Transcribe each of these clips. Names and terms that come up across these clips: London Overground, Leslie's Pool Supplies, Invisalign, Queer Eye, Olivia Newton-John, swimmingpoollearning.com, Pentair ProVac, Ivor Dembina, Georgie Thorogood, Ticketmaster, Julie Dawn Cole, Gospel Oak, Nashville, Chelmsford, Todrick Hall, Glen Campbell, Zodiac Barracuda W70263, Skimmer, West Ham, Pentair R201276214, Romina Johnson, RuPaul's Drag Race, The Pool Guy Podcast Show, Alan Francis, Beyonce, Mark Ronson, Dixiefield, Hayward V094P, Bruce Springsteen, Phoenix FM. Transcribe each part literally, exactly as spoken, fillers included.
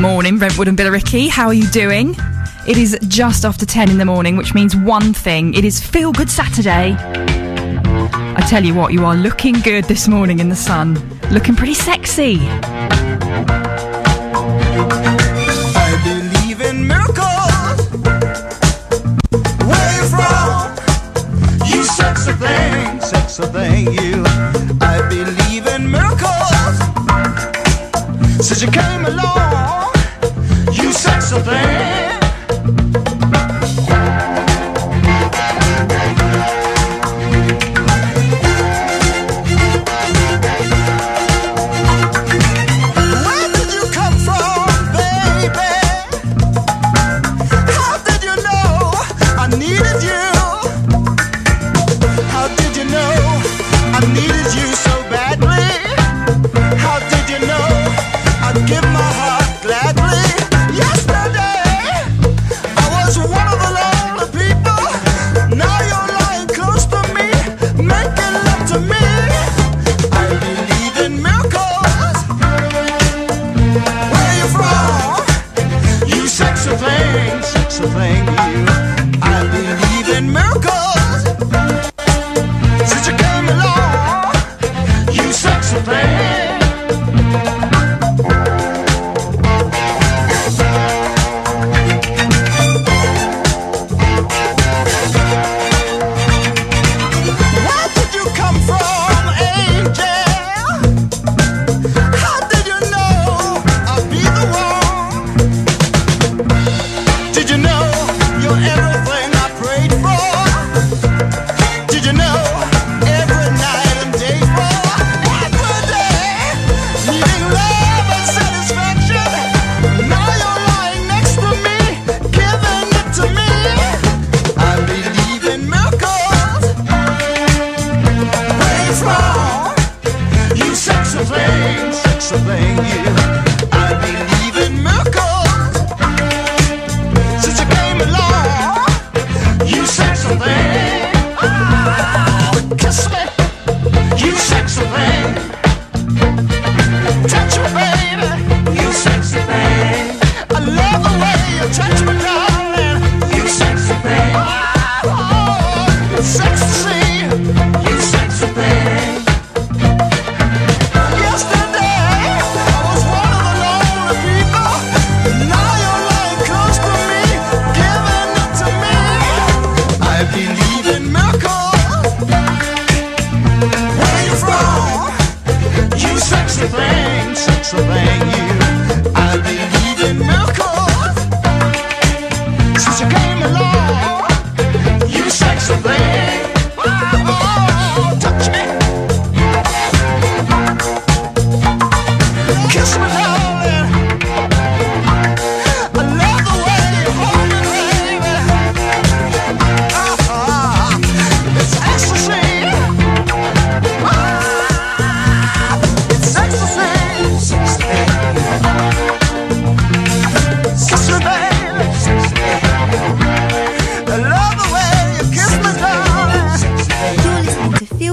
morning, Brentwood and Billericay. How are you doing? It is just after ten in the morning, which means one thing. It is Feel Good Saturday. I tell you what, you are looking good this morning in the sun. Looking pretty sexy. I believe in miracles. Where you from? You sexy thing, sexy thing, you. I believe in miracles. Since you came along, you sexy thing.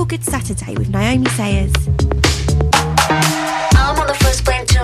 Good Saturday with Naomi Sayers. I'm on the first plane to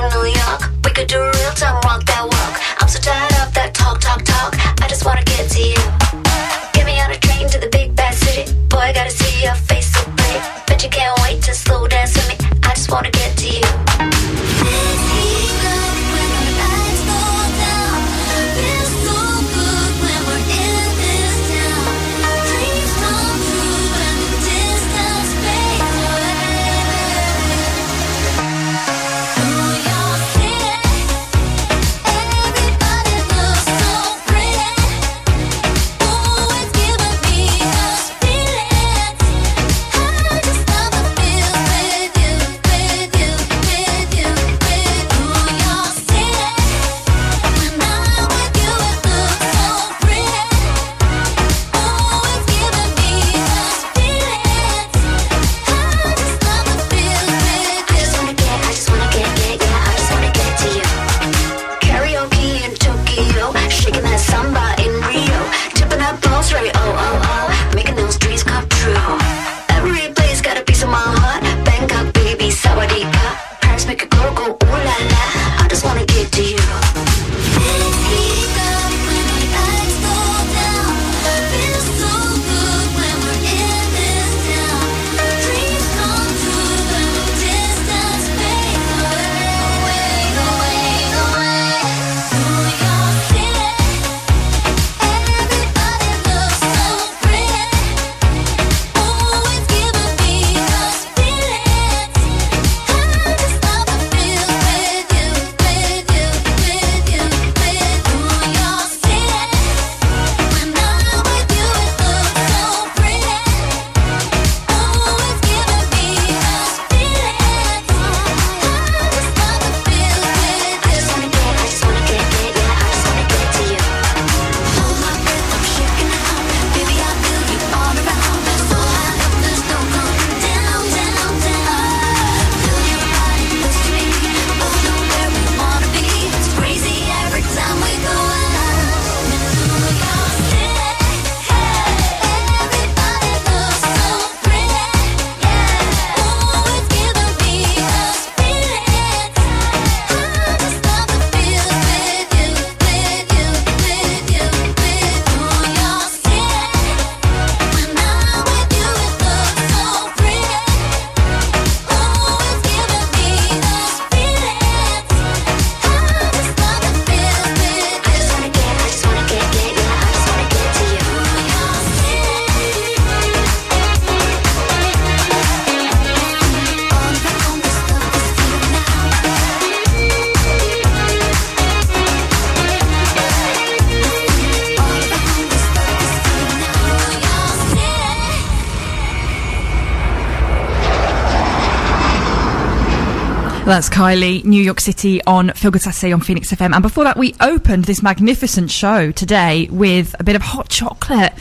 That's Kylie, New York City on Feel Good Saturday on Phoenix F M. And before that, we opened this magnificent show today with a bit of hot chocolate.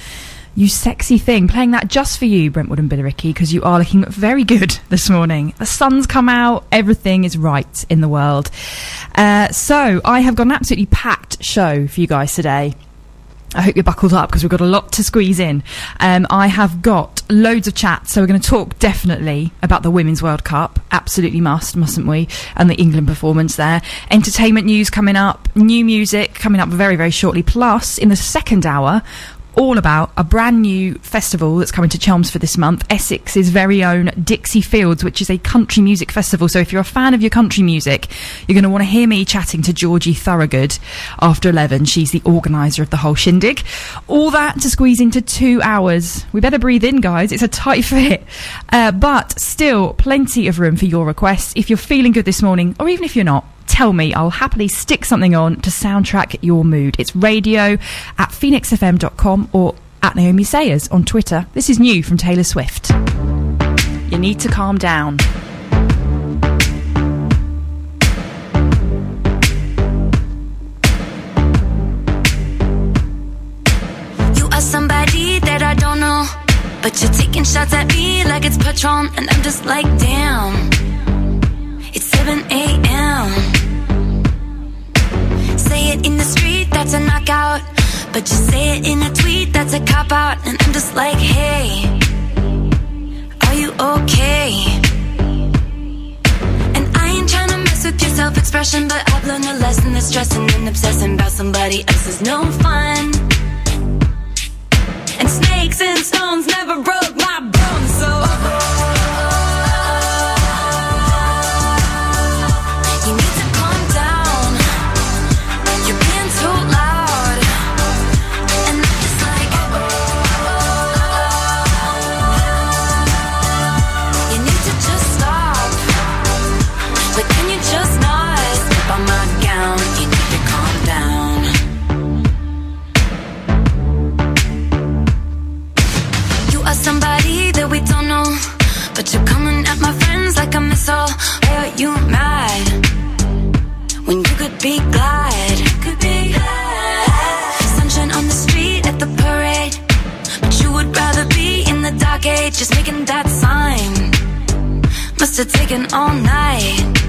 You sexy thing, playing that just for you, Brentwood and Billericay, because you are looking very good this morning. The sun's come out, everything is right in the world. Uh, so I have got an absolutely packed show for you guys today. I hope you're buckled up because we've got a lot to squeeze in. Um, I have got loads of chat, so we're going to talk definitely about the Women's World Cup. Absolutely must, mustn't we? And the England performance there. Entertainment news coming up, new music coming up very, very shortly. Plus, in the second hour, all about a brand new festival that's coming to Chelmsford this month, Essex's very own Dixie Fields, which is a country music festival. So if you're a fan of your country music, you're going to want to hear me chatting to Georgie Thorogood after eleven. She's the organiser of the whole shindig. All that to squeeze into two hours. We better breathe in, guys. It's a tight fit. Uh, but still, plenty of room for your requests. If you're feeling good this morning, or even if you're not, tell me, I'll happily stick something on to soundtrack your mood. It's radio at phoenix f m dot com or at Naomi Sayers on Twitter. This is new from Taylor Swift. You need to calm down. You are somebody that I don't know, but you're taking shots at me like it's Patron, and I'm just like, damn. It's seven a.m. Say it in the street, that's a knockout. But you say it in a tweet, that's a cop-out. And I'm just like, hey, are you okay? And I ain't tryna mess with your self-expression, but I've learned a lesson that stressing and obsessing about somebody else is no fun. And snakes and stones never broke my bones, so but you're coming at my friends like a missile. Why are you mad when you could be glad? Could be glad. Sunshine on the street at the parade, but you would rather be in the dark age. Just making that sign must have taken all night.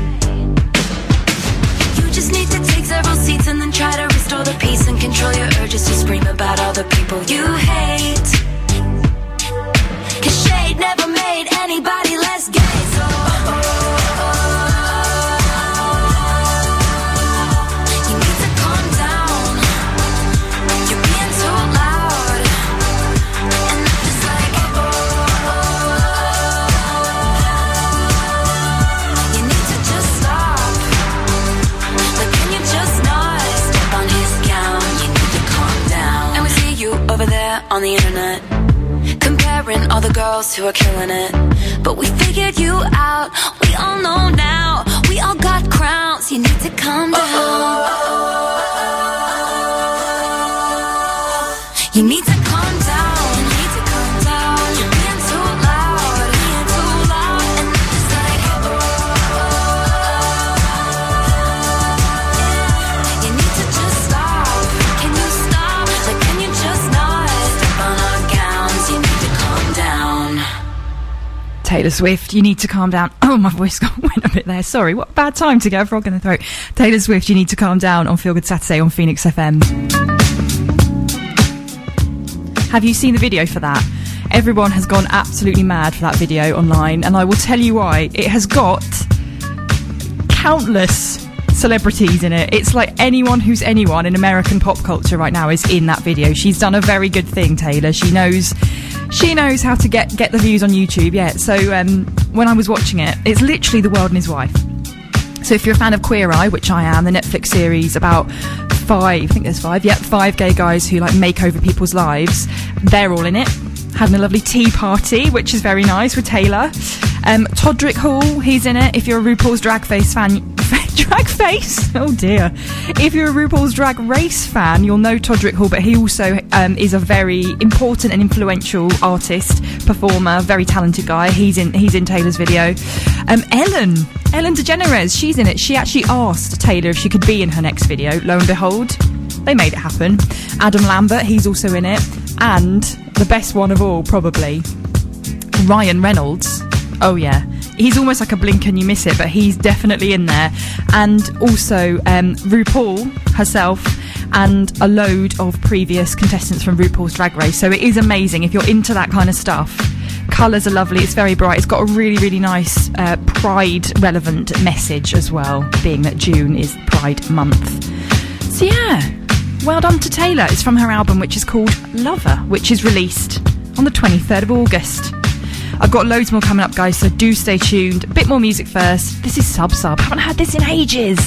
You just need to take several seats and then try to restore the peace and control your urges to scream about all the people you hate. Cause shade never made anybody less gay, so oh, oh. All the girls who are killing it, but we figured you out. We all know now. We all got crowns. You need to calm down. Oh, oh, oh, oh, oh, oh. You need to. Taylor Swift, you need to calm down. Oh, my voice got, went a bit there. Sorry, what a bad time to get a frog in the throat. Taylor Swift, you need to calm down on Feel Good Saturday on Phoenix F M. Have you seen the video for that? Everyone has gone absolutely mad for that video online, and I will tell you why. It has got countless celebrities in it. It's like anyone who's anyone in American pop culture right now is in that video. She's done a very good thing, Taylor. She knows she knows how to get get the views on YouTube. Yeah, so um when I was watching it, it's literally the world and his wife. So if you're a fan of Queer Eye, which I am, the Netflix series about five I think there's five yeah five gay guys who like make over people's lives, they're all in it. Having a lovely tea party, which is very nice, with Taylor. um Todrick Hall, he's in it. If you're a RuPaul's Drag Race fan Drag face? Oh dear. If you're a RuPaul's Drag Race fan, you'll know Todrick Hall, but he also um, is a very important and influential artist, performer, very talented guy. He's in he's in Taylor's video. Um, Ellen, Ellen DeGeneres, she's in it. She actually asked Taylor if she could be in her next video. Lo and behold, they made it happen. Adam Lambert, he's also in it. And the best one of all, probably, Ryan Reynolds. Oh yeah. He's almost like a blink and you miss it, but he's definitely in there. And also um, RuPaul herself and a load of previous contestants from RuPaul's Drag Race. So it is amazing if you're into that kind of stuff. Colours are lovely. It's very bright. It's got a really, really nice uh, pride-relevant message as well, being that June is Pride Month. So yeah, well done to Taylor. It's from her album, which is called Lover, which is released on the twenty-third of August. I've got loads more coming up, guys, so do stay tuned. A bit more music first. This is Sub Sub. Haven't had this in ages.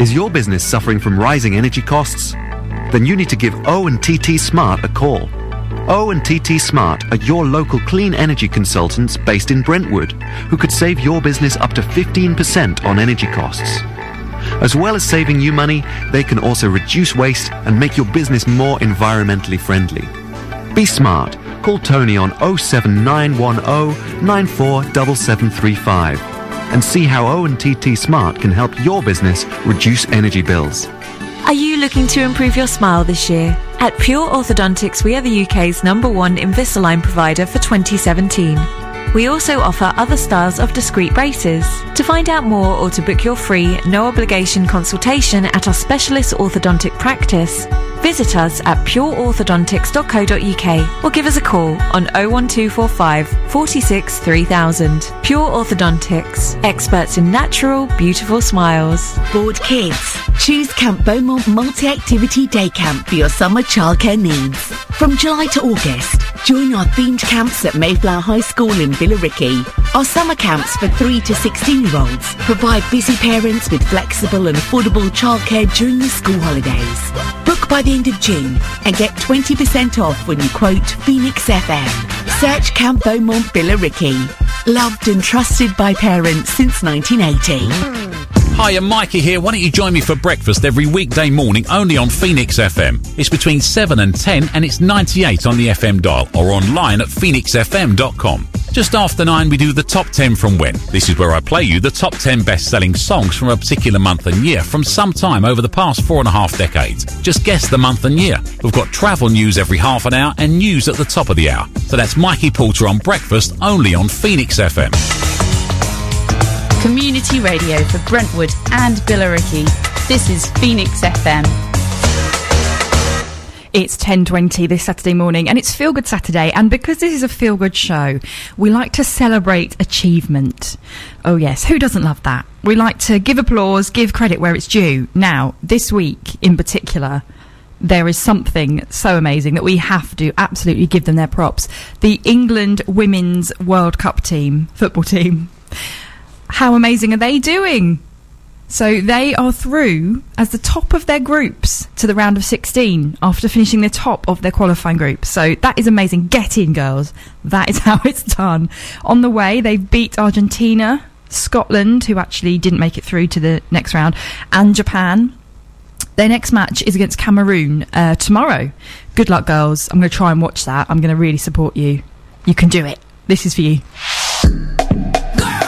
Is your business suffering from rising energy costs? Then you need to give O and T T Smart a call. O and T T Smart are your local clean energy consultants based in Brentwood who could save your business up to fifteen percent on energy costs. As well as saving you money, they can also reduce waste and make your business more environmentally friendly. Be smart. Call Tony on oh seven nine one oh nine four seven seven three five. And see how O and T T Smart can help your business reduce energy bills. Are you looking to improve your smile this year? At Pure Orthodontics, we are the U K's number one Invisalign provider for twenty seventeen. We also offer other styles of discreet braces. To find out more or to book your free, no-obligation consultation at our specialist orthodontic practice, visit us at pure orthodontics dot co dot uk or give us a call on oh one two four five, four six, three thousand. Pure Orthodontics, experts in natural, beautiful smiles. Bored kids? Choose Camp Beaumont Multi-Activity Day Camp for your summer childcare needs. From July to August, join our themed camps at Mayflower High School in Billericay. Our summer camps for three to sixteen-year-olds provide busy parents with flexible and affordable childcare during the school holidays. Book by the end of June and get twenty percent off when you quote Phoenix F M. Search Camp Beaumont Billericay. Loved and trusted by parents since nineteen eighty. Hi, I'm Mikey here. Why don't you join me for breakfast every weekday morning only on Phoenix F M? It's between seven and ten and it's ninety-eight on the F M dial or online at phoenix f m dot com. Just after nine, we do the Top ten from When. This is where I play you the top ten best-selling songs from a particular month and year from some time over the past four and a half decades. Just guess the month and year. We've got travel news every half an hour and news at the top of the hour. So that's Mikey Porter on breakfast only on Phoenix F M. Community radio for Brentwood and Billericay. This is Phoenix F M. It's ten twenty this Saturday morning and it's Feel Good Saturday, and because this is a feel good show, we like to celebrate achievement. Oh yes, who doesn't love that? We like to give applause, give credit where it's due. Now, this week in particular, there is something so amazing that we have to absolutely give them their props. The England Women's World Cup team, football team. How amazing are they doing? So they are through as the top of their groups to the round of sixteen after finishing the top of their qualifying group. So that is amazing. Get in, girls. That is how it's done. On the way, they beat Argentina, Scotland, who actually didn't make it through to the next round, and Japan. Their next match is against Cameroon uh, tomorrow. Good luck, girls. I'm going to try and watch that. I'm going to really support you. You can do it. This is for you. Bye.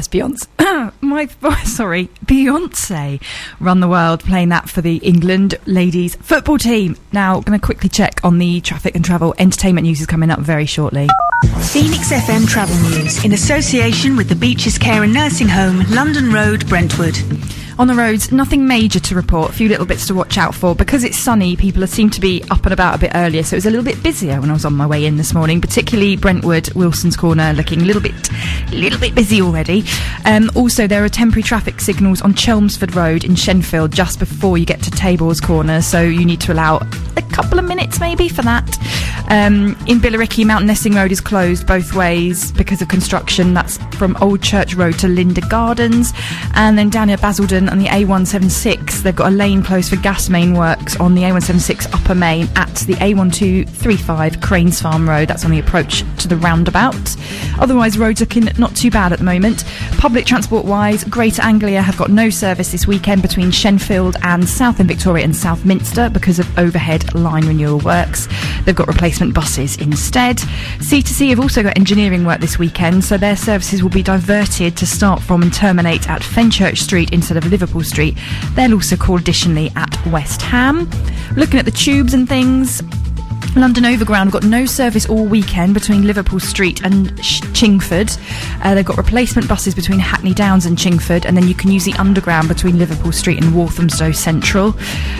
That's Beyonce. My sorry, Beyonce run the world, playing that for the England ladies football team. Now, going to quickly check on the traffic and travel. Entertainment news is coming up very shortly. Phoenix F M travel news in association with the Beaches Care and Nursing Home, London Road, Brentwood. On the roads, nothing major to report. A few little bits to watch out for. Because it's sunny, people seem to be up and about a bit earlier, so it was a little bit busier when I was on my way in this morning, particularly Brentwood, Wilson's Corner, looking a little bit little bit busy already. Um, also, there are temporary traffic signals on Chelmsford Road in Shenfield just before you get to Tabor's Corner, so you need to allow a couple of minutes maybe for that. Um, in Billericay, Mount Nessing Road is closed both ways because of construction. That's from Old Church Road to Linda Gardens. And then down near Basildon, on the A one seventy-six, they've got a lane closed for gas main works on the A one seventy-six Upper Main at the A one two three five Cranes Farm Road. That's on the approach to the roundabout. Otherwise, roads looking not too bad at the moment. Public transport-wise, Greater Anglia have got no service this weekend between Shenfield and Southend Victoria and Southminster because of overhead line renewal works. They've got replacement buses instead. C two C have also got engineering work this weekend, so their services will be diverted to start from and terminate at Fenchurch Street instead of Liverpool Street. They'll also call additionally at West Ham. Looking at the tubes and things, London Overground got no service all weekend between Liverpool Street and Sh- Chingford. Uh, they've got replacement buses between Hackney Downs and Chingford, and then you can use the Underground between Liverpool Street and Walthamstow Central.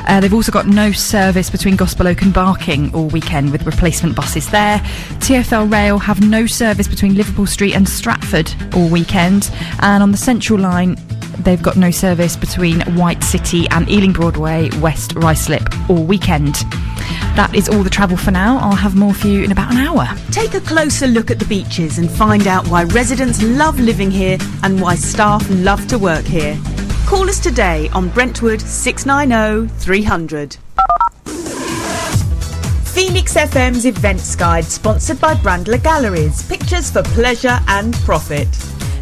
Uh, they've also got no service between Gospel Oak and Barking all weekend with replacement buses there. T F L Rail have no service between Liverpool Street and Stratford all weekend, and on the Central Line, they've got no service between White City and Ealing Broadway, West Ruislip all weekend. That is all the travel for now. I'll have more for you in about an hour. Take a closer look at the beaches and find out why residents love living here and why staff love to work here. Call us today on Brentwood six nine zero three hundred. Phoenix F M's Events Guide, sponsored by Brandler Galleries. Pictures for pleasure and profit.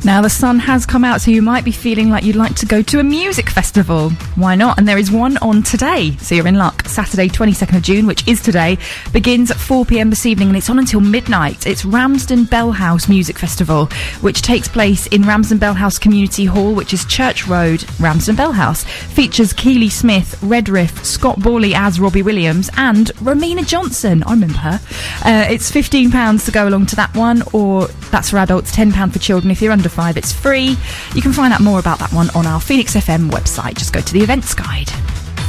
Now the sun has come out, so you might be feeling like you'd like to go to a music festival. Why not? And there is one on today, so you're in luck. Saturday twenty-second of June, which is today, begins at four p.m. this evening and it's on until midnight. It's Ramsden Bellhouse Music Festival, which takes place in Ramsden Bellhouse Community Hall, which is Church Road, Ramsden Bellhouse. Features Keely Smith, Redriff, Scott Borley as Robbie Williams and Romina Johnson. I remember her. Uh, it's fifteen pounds to go along to that one, or that's for adults, ten pounds for children. If you're under five, it's free. You can find out more about that one on our Phoenix F M website. Just go to the events guide.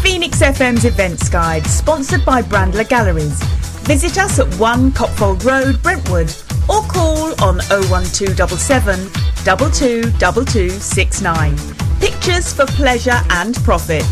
Phoenix F M's events guide, sponsored by Brandler Galleries. Visit us at one Copfold Road, Brentwood, or call on zero one two seven seven two two two two six nine. Pictures for pleasure and profit.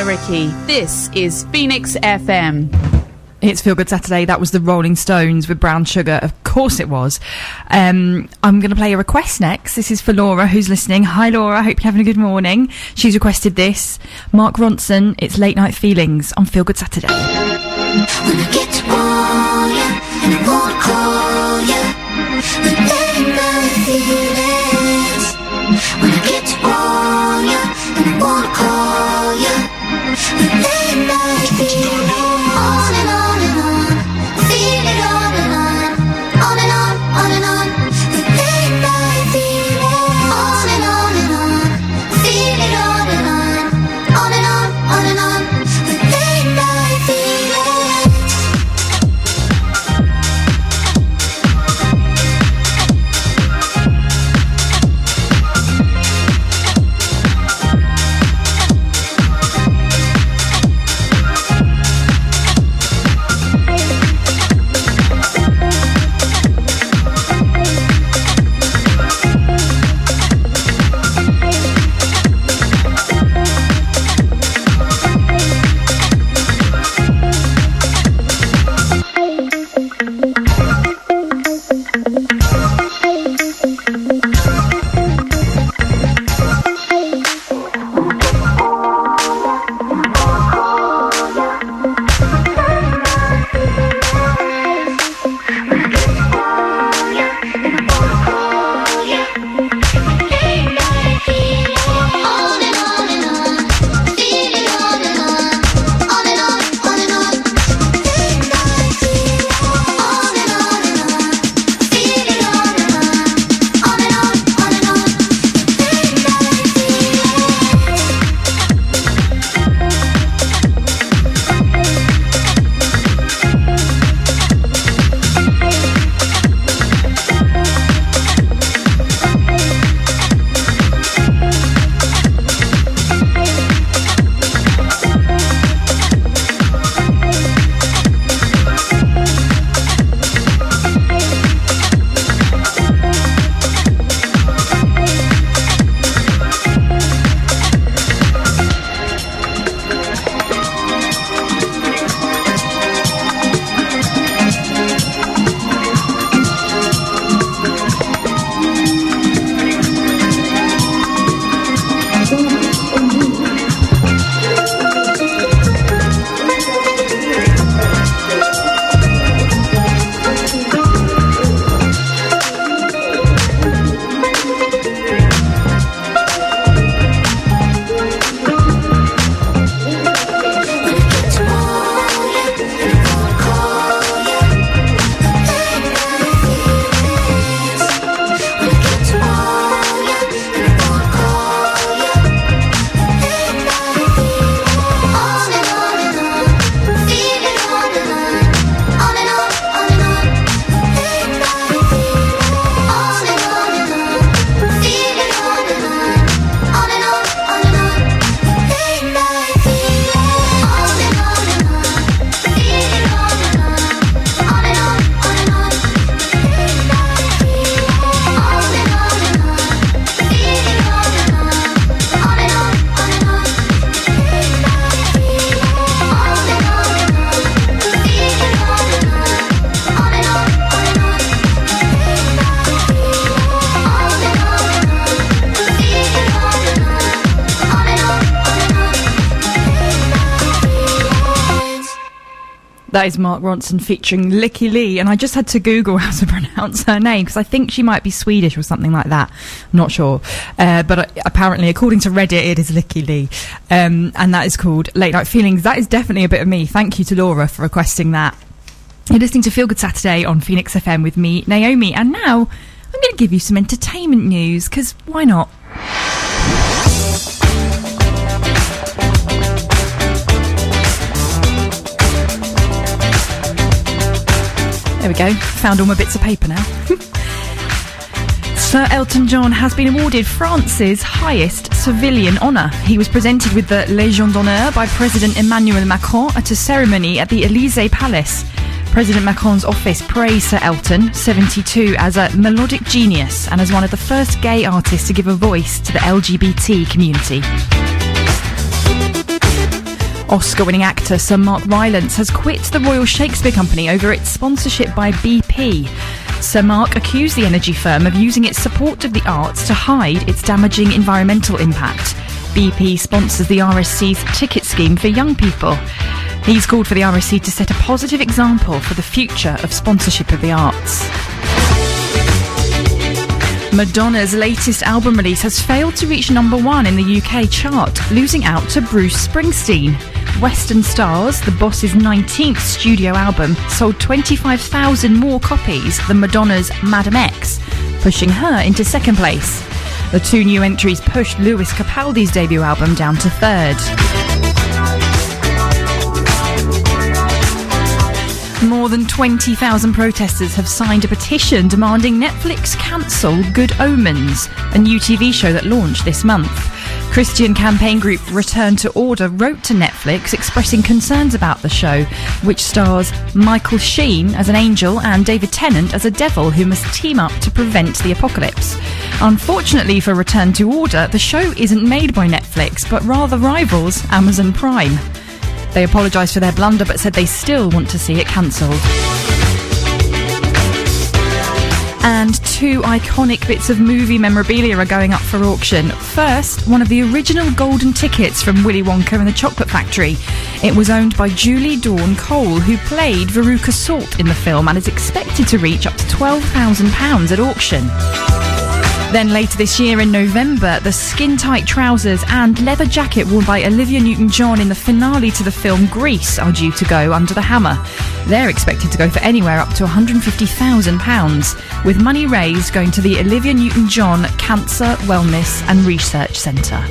Nicola Rickey. This is Phoenix F M. It's Feel Good Saturday. That was the Rolling Stones with Brown Sugar. Of course it was. Um, I'm going to play a request next. This is for Laura, who's listening. Hi, Laura. I hope you're having a good morning. She's requested this. Mark Ronson, it's Late Night Feelings on Feel Good Saturday. When I get to warn you, and I won't call you, but late night feelings. When I get to warn you, and I won't call you, but late night feelings. On and on. That is Mark Ronson featuring Licky Lee, and I just had to Google how to pronounce her name because I think she might be Swedish or something like that. I'm not sure, uh, but uh, apparently, according to Reddit, it is Licky Lee, um, and that is called Late Night Feelings. That is definitely a bit of me. Thank you to Laura for requesting that. You're listening to Feel Good Saturday on Phoenix F M with me, Naomi, and now I'm going to give you some entertainment news because why not? There we go, found all my bits of paper now. Sir Elton John has been awarded France's highest civilian honour. He was presented with the Légion d'honneur by President Emmanuel Macron at a ceremony at the Élysée Palace. President Macron's office praised Sir Elton, seventy-two, as a melodic genius and as one of the first gay artists to give a voice to the L G B T community. Oscar-winning actor Sir Mark Rylance has quit the Royal Shakespeare Company over its sponsorship by B P. Sir Mark accused the energy firm of using its support of the arts to hide its damaging environmental impact. B P sponsors the R S C's ticket scheme for young people. He's called for the R S C to set a positive example for the future of sponsorship of the arts. Madonna's latest album release has failed to reach number one in the U K chart, losing out to Bruce Springsteen. Western Stars, the Boss's nineteenth studio album, sold twenty-five thousand more copies than Madonna's Madame X, pushing her into second place. The two new entries pushed Lewis Capaldi's debut album down to third. More than twenty thousand protesters have signed a petition demanding Netflix cancel Good Omens, a new T V show that launched this month. Christian campaign group Return to Order wrote to Netflix expressing concerns about the show, which stars Michael Sheen as an angel and David Tennant as a devil who must team up to prevent the apocalypse. Unfortunately for Return to Order, the show isn't made by Netflix, but rather rivals Amazon Prime. They apologised for their blunder but said they still want to see it cancelled. And two iconic bits of movie memorabilia are going up for auction. First, one of the original golden tickets from Willy Wonka and the Chocolate Factory. It was owned by Julie Dawn Cole, who played Veruca Salt in the film and is expected to reach up to twelve thousand pounds at auction. Then later this year in November, the skin-tight trousers and leather jacket worn by Olivia Newton-John in the finale to the film Grease are due to go under the hammer. They're expected to go for anywhere up to one hundred fifty thousand pounds, with money raised going to the Olivia Newton-John Cancer, Wellness and Research Centre.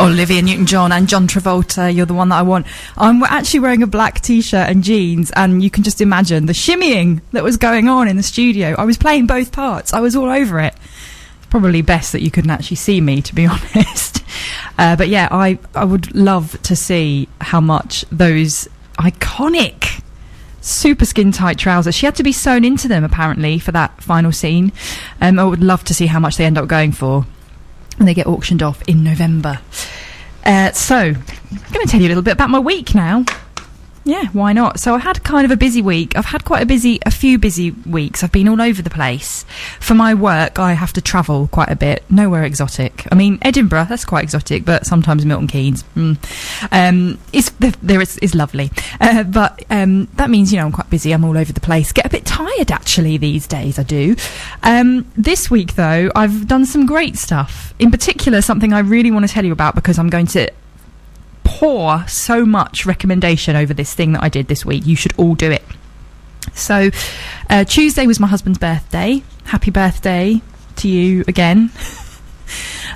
Olivia Newton-John and John Travolta, you're the one that I want. I'm actually wearing a black t-shirt and jeans, and you can just imagine the shimmying that was going on in the studio. I was playing both parts. I was all over it. Probably best that you couldn't actually see me, to be honest. Uh, but yeah, I, I would love to see how much those iconic super skin tight trousers. She had to be sewn into them apparently for that final scene. Um, I would love to see how much they end up going for when they get auctioned off in November. Uh, so I'm going to tell you a little bit about my week now. Yeah, why not? So I had kind of a busy week. I've had quite a busy, a few busy weeks. I've been all over the place. For my work, I have to travel quite a bit. Nowhere exotic. I mean, Edinburgh, that's quite exotic, but sometimes Milton Keynes. Mm. Um, it's, there is, is lovely. Uh, but um, that means, you know, I'm quite busy. I'm all over the place. Get a bit tired, actually, these days, I do. Um, this week, though, I've done some great stuff. In particular, something I really want to tell you about because I'm going to pour so much recommendation over this thing that I did this week. You should all do it. So uh, Tuesday was my husband's birthday. Happy birthday to you again.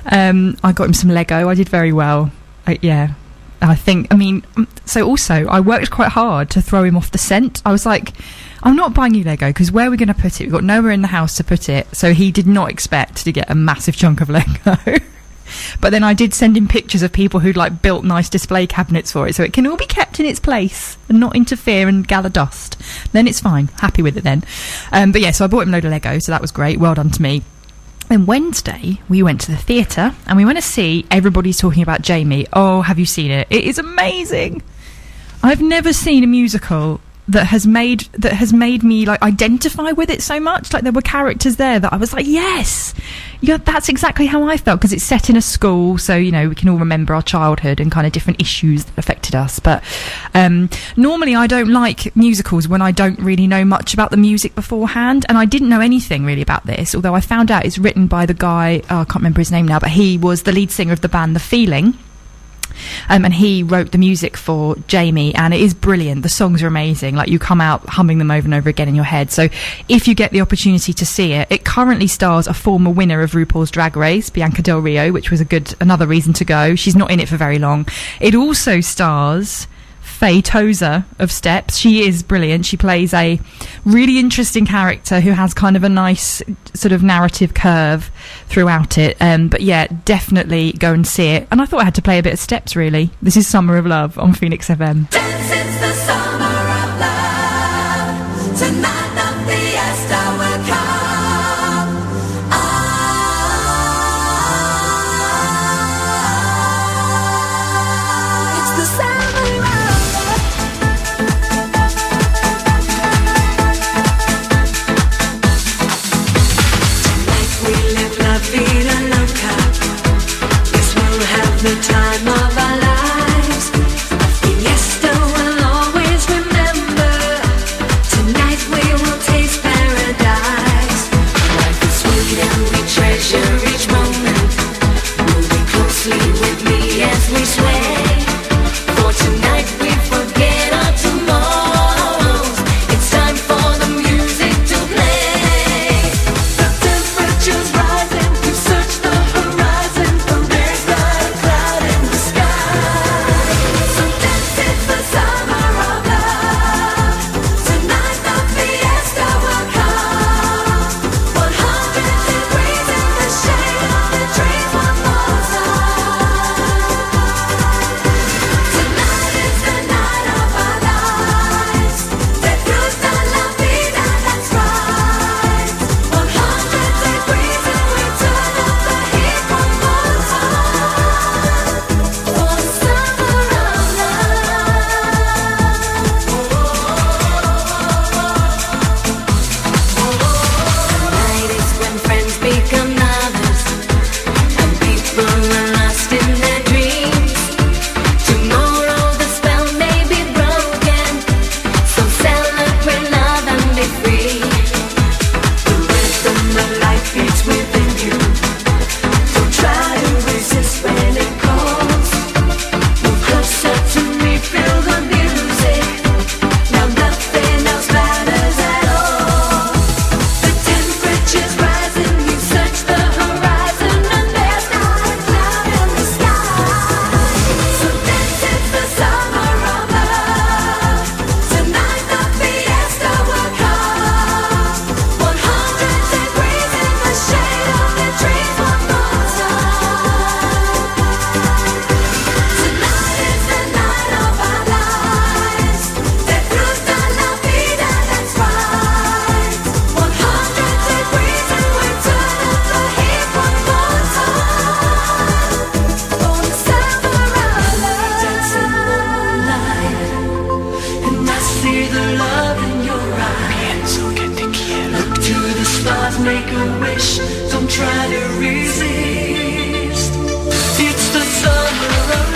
um, I got him some Lego. I did very well. I, yeah. I think, I mean, so also I worked quite hard to throw him off the scent. I was like, I'm not buying you Lego because where are we going to put it? We've got nowhere in the house to put it. So he did not expect to get a massive chunk of Lego. But then I did send him pictures of people who'd like built nice display cabinets for it, so it can all be kept in its place and not interfere and gather dust. Then it's fine. Happy with it then. Um, but yeah, so I bought him a load of Lego, so that was great. Well done to me. Then Wednesday, we went to the theatre and we went to see Everybody's Talking About Jamie. Oh, have you seen it? It is amazing. I've never seen a musical that has made that has made me like identify with it so much. Like there were characters there that I was like, yes, yeah, that's exactly how I felt, because it's set in a school, so you know we can all remember our childhood and kind of different issues that affected us. But um normally I don't like musicals when I don't really know much about the music beforehand, and I didn't know anything really about this, although I found out it's written by the guy, oh, I can't remember his name now, but he was the lead singer of the band The Feeling. Um, and he wrote the music for Jamie, and it is brilliant. The songs are amazing. Like you come out humming them over and over again in your head. So if you get the opportunity to see it, it currently stars a former winner of RuPaul's Drag Race, Bianca Del Rio, which was a good another reason to go. She's not in it for very long. It also stars Faye Tozer of Steps. She is brilliant. She plays a really interesting character who has kind of a nice sort of narrative curve throughout it. Um, but yeah, definitely go and see it. And I thought I had to play a bit of Steps, really. This is Summer of Love on Phoenix F M. This is the summer of love. Tonight the fiesta will come. Ah, it's the summer. The time of our lives, fiesta will always remember. Tonight we will taste paradise. Life is sweet and we treasure each moment. Moving closely with me as we sway. For tonight we forget our tomorrows. It's time for the music to play. The temperature's rising, we search the horizon. There's the cloud. eyes, make a wish, don't try to resist. It's the summer of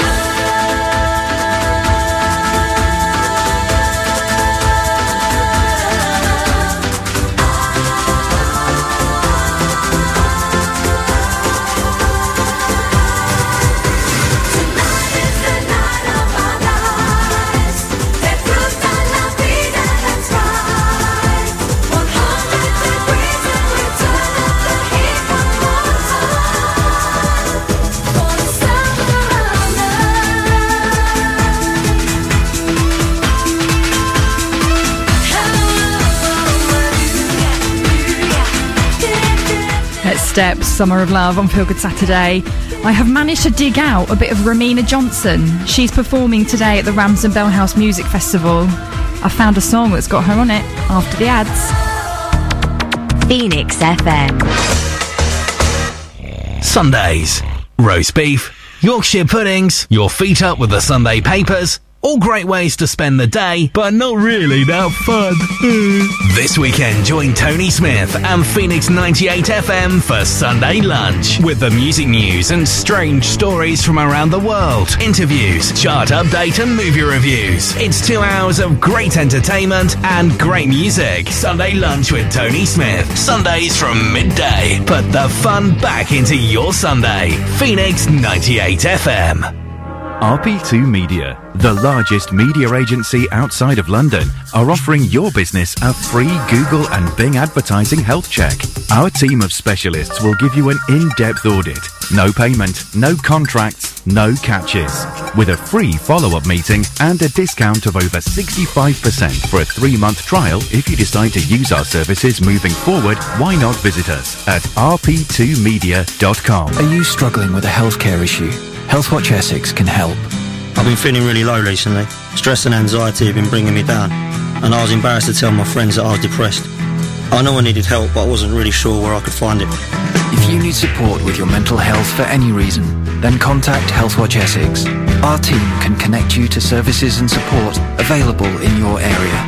Steps, Summer of Love on Feel Good Saturday. I have managed to dig out a bit of Romina Johnson. She's performing today at the Ramsden Bellhouse Music Festival. I found a song that's got her on it after the ads. Phoenix F M. Sundays. Roast beef, Yorkshire puddings, your feet up with the Sunday papers. All great ways to spend the day, but not really that fun. This weekend, join Tony Smith and Phoenix ninety-eight F M for Sunday Lunch, with the music news and strange stories from around the world, interviews, chart update and movie reviews. It's two hours of great entertainment and great music. Sunday Lunch with Tony Smith. Sundays from midday. Put the fun back into your Sunday. Phoenix ninety-eight F M. R P two Media, the largest media agency outside of London, are offering your business a free Google and Bing advertising health check. Our team of specialists will give you an in-depth audit. No payment, no contracts, no catches. With a free follow-up meeting and a discount of over sixty-five percent for a three-month trial. If you decide to use our services moving forward, why not visit us at r p two media dot com. Are you struggling with a healthcare issue? HealthWatch Essex can help. I've been feeling really low recently. Stress and anxiety have been bringing me down, and I was embarrassed to tell my friends that I was depressed. I know I needed help, but I wasn't really sure where I could find it. If you need support with your mental health for any reason, then contact HealthWatch Essex. Our team can connect you to services and support available in your area.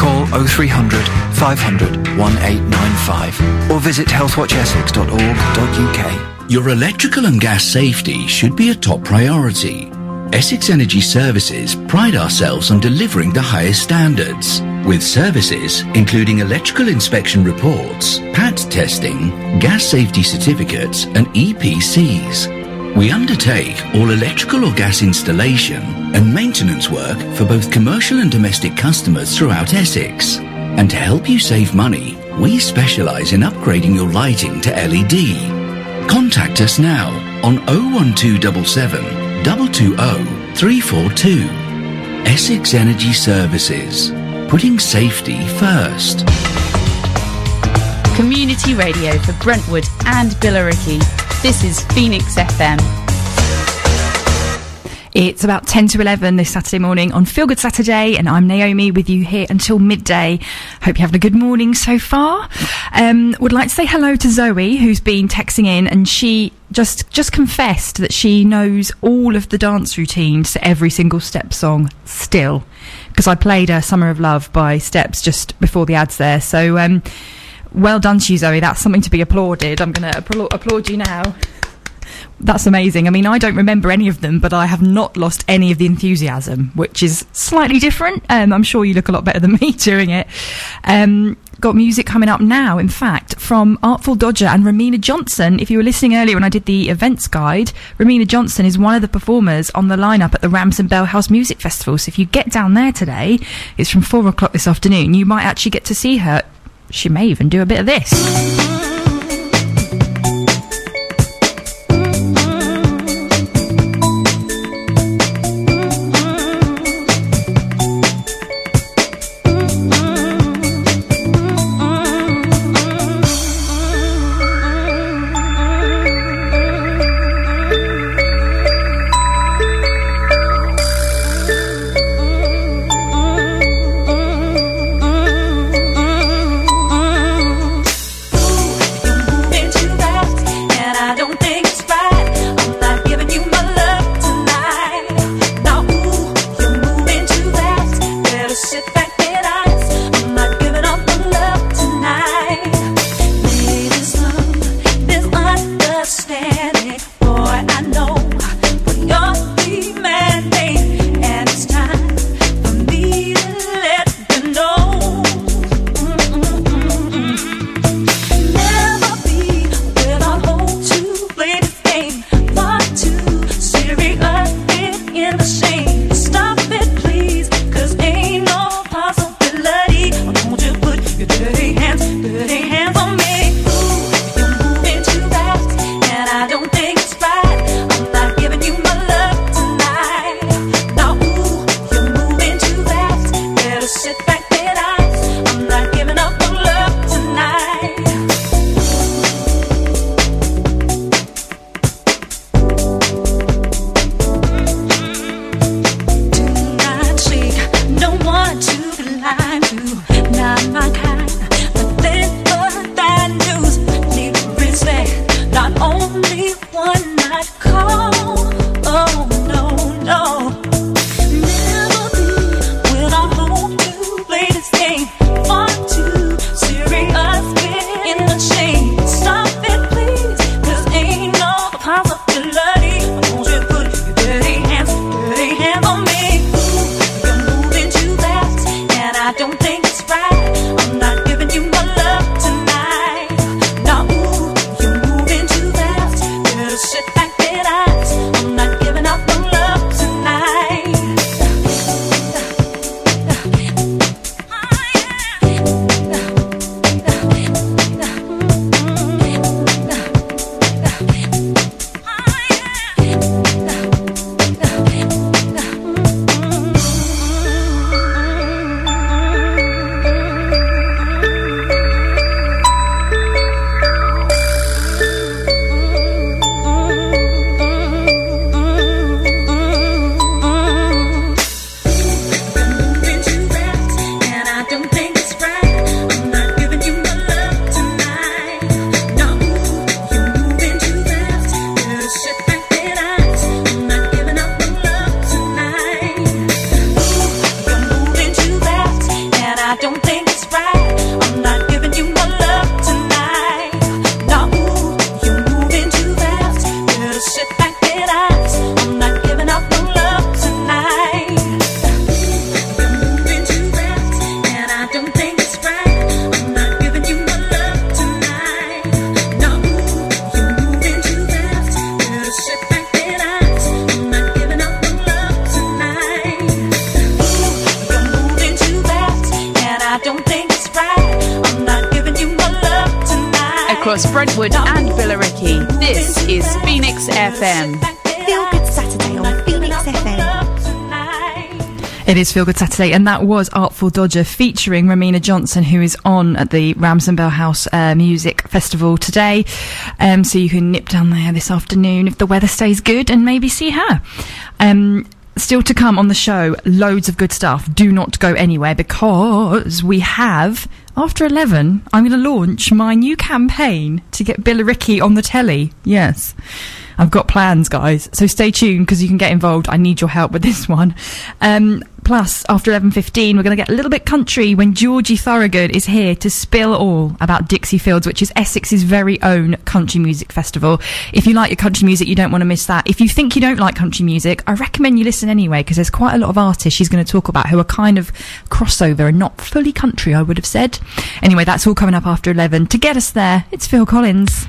Call oh three hundred, five hundred, one eight nine five or visit health watch essex dot org dot u k. Your electrical and gas safety should be a top priority. Essex Energy Services pride ourselves on delivering the highest standards, with services including electrical inspection reports, P A T testing, gas safety certificates and E P Cs. We undertake all electrical or gas installation and maintenance work for both commercial and domestic customers throughout Essex. And to help you save money, we specialise in upgrading your lighting to L E D. Contact us now on oh one two seven seven, two two oh, three four two. Essex Energy Services, putting safety first. Community radio for Brentwood and Billericay. This is Phoenix F M. It's about ten to eleven this Saturday morning on Feel Good Saturday, and I'm Naomi with you here until midday. Hope you're having a good morning so far. Um, would like to say hello to Zoe, who's been texting in, and she just just confessed that she knows all of the dance routines to every single Steps song still, because I played her Summer of Love by Steps just before the ads there. So um, well done to you, Zoe. That's something to be applauded. I'm going to appla- applaud you now. That's amazing. I mean, I don't remember any of them, but I have not lost any of the enthusiasm, which is slightly different. Um, I'm sure you look a lot better than me doing it. Um, got music coming up now, in fact, from Artful Dodger and Romina Johnson. If you were listening earlier when I did the events guide, Romina Johnson is one of the performers on the lineup at the Ramsden Bellhouse Music Festival. So if you get down there today, it's from four o'clock this afternoon. You might actually get to see her. She may even do a bit of this. across Brentwood and Billericay. This is Phoenix F M. Feel Good Saturday on Phoenix F M. It is Feel Good Saturday, and that was Artful Dodger featuring Romina Johnson, who is on at the Ramsden Bellhouse uh, Music Festival today. Um, so you can nip down there this afternoon if the weather stays good and maybe see her. Um... Still to come on the show, loads of good stuff. Do not go anywhere, because we have, after eleven, I'm going to launch my new campaign to get Billericay on the telly. Yes, I've got plans, guys. So stay tuned, because you can get involved. I need your help with this one. Um, plus, after eleven fifteen, we're going to get a little bit country when Georgie Thorogood is here to spill all about Dixie Fields, which is Essex's very own country music festival. If you like your country music, you don't want to miss that. If you think you don't like country music, I recommend you listen anyway, because there's quite a lot of artists she's going to talk about who are kind of crossover and not fully country, I would have said. Anyway, that's all coming up after eleven. To get us there, it's Phil Collins.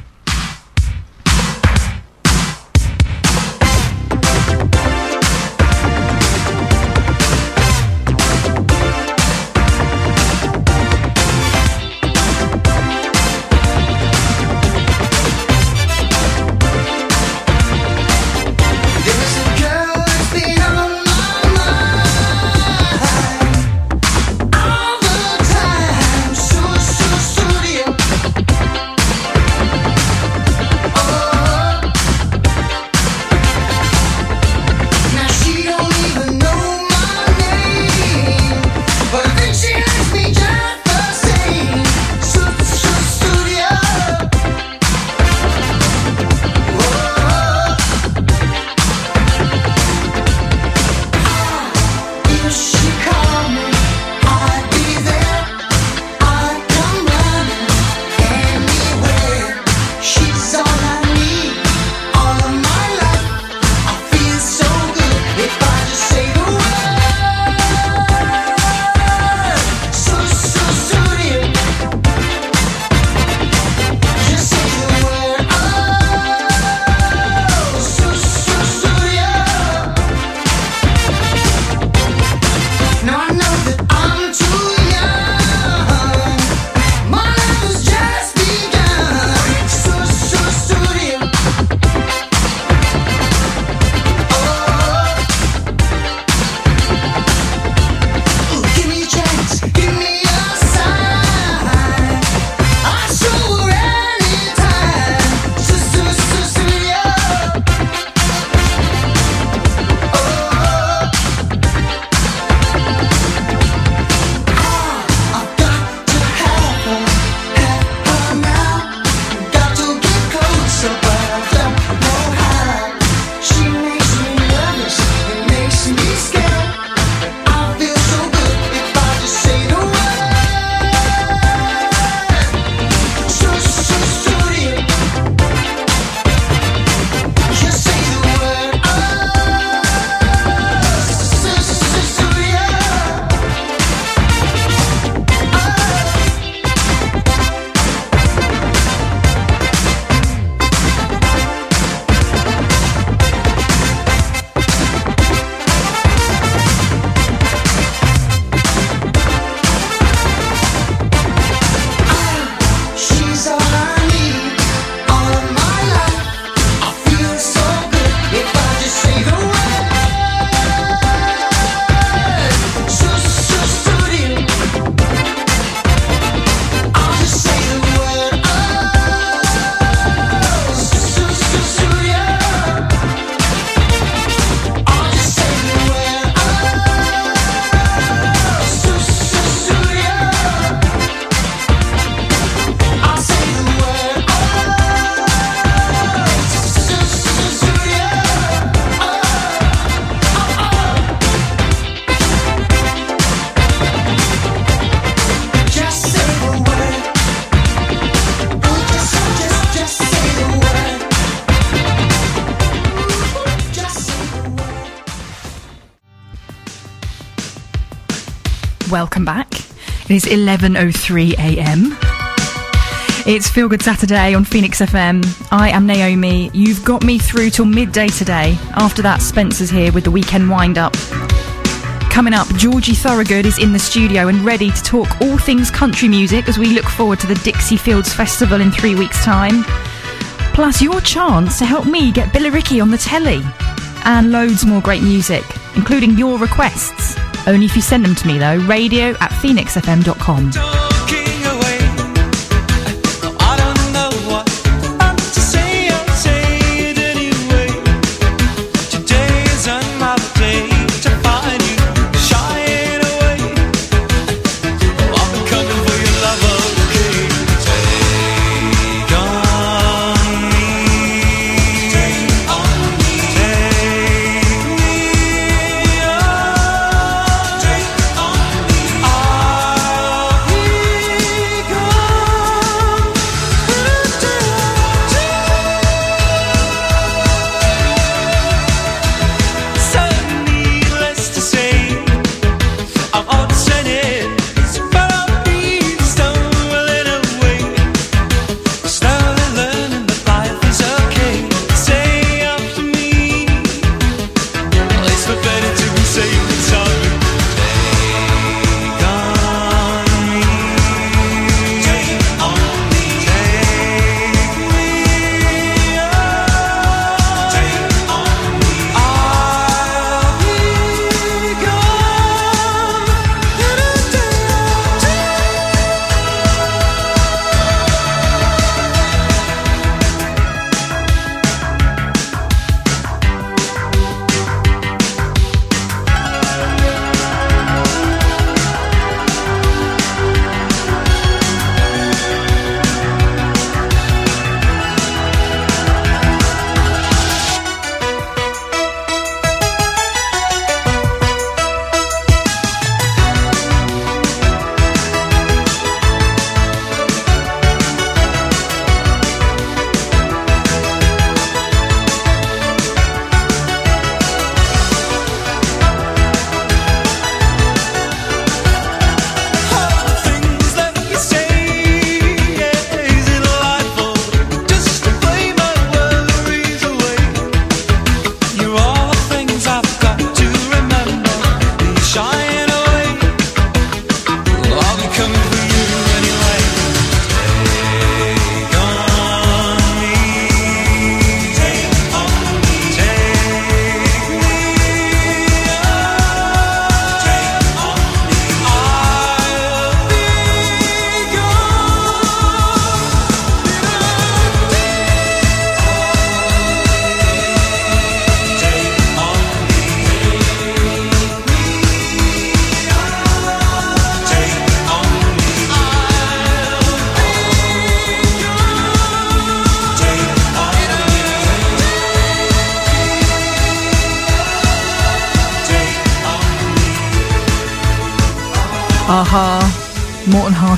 Welcome back. It is eleven oh three a m. It's Feel Good Saturday on Phoenix F M. I am Naomi. You've got me through till midday today. After that, Spencer's here with the weekend wind-up. Coming up, Georgie Thorogood is in the studio and ready to talk all things country music as we look forward to the Dixie Fields Festival in three weeks' time. Plus, your chance to help me get Billericay on the telly. And loads more great music, including your requests. Only if you send them to me, though. Radio at phoenix f m dot com.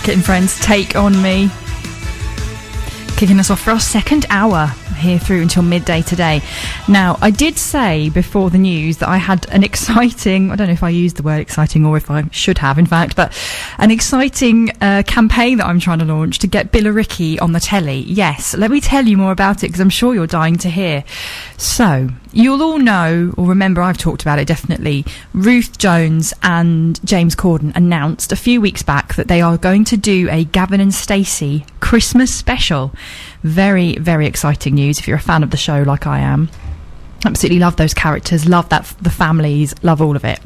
And friends, Take On Me, kicking us off for our second hour here through until midday today. Now, I did say before the news that I had an exciting, I don't know if I used the word exciting or if I should have in fact, but an exciting uh, campaign that I'm trying to launch to get Billericay on the telly. Yes, let me tell you more about it because I'm sure you're dying to hear. So, you'll all know, or remember, I've talked about it definitely, Ruth Jones and James Corden announced a few weeks back that they are going to do a Gavin and Stacey Christmas special. Very, very exciting news if you're a fan of the show like I am. Absolutely love those characters, love that the families, love all of it.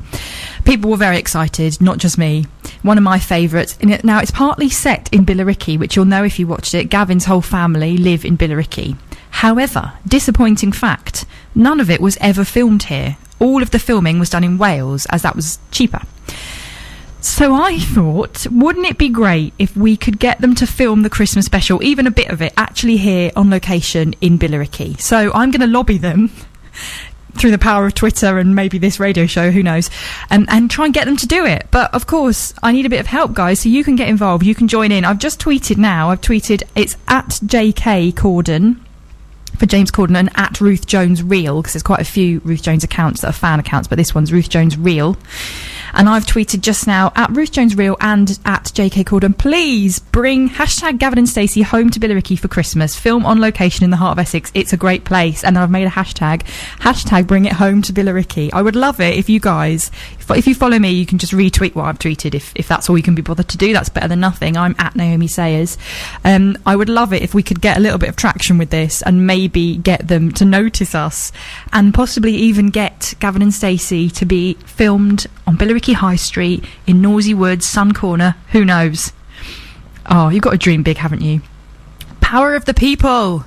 People were very excited, not just me. One of my favourites. Now, it's partly set in Billericay, which you'll know if you watched it. Gavin's whole family live in Billericay. However, disappointing fact, none of it was ever filmed here. All of the filming was done in Wales, as that was cheaper. So I thought, wouldn't it be great if we could get them to film the Christmas special, even a bit of it, actually here on location in Billericay? So I'm going to lobby them through the power of Twitter and maybe this radio show, who knows, and, and try and get them to do it. But of course, I need a bit of help, guys, so you can get involved, you can join in. I've just tweeted now, I've tweeted, it's at J K Corden, for James Corden, and at Ruth Jones Real, because there's quite a few Ruth Jones accounts that are fan accounts, but this one's Ruth Jones Real. And I've tweeted just now at Ruth Jones Real and at J K Corden, please bring hashtag Gavin and Stacey home to Billericay for Christmas. Film on location in the heart of Essex. It's a great place. And I've made a hashtag, hashtag bring it home to Billericay. I would love it if you guys if you follow me, you can just retweet what I've tweeted. If if that's all you can be bothered to do, that's better than nothing. I'm at Naomi Sayers. Um, I would love it if we could get a little bit of traction with this and maybe get them to notice us and possibly even get Gavin and Stacey to be filmed on Billericay High Street in Norsey Woods, Sun Corner. Who knows? Oh, you've got to dream big, haven't you? Power of the people.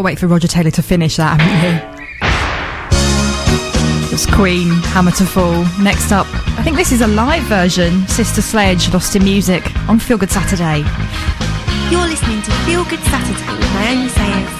Wait for Roger Taylor to finish that, haven't you? It's Queen, Hammer to Fall. Next up, I think this is a live version, Sister Sledge, Lost in Music, on Feel Good Saturday. You're listening to Feel Good Saturday with Naomi Sayers.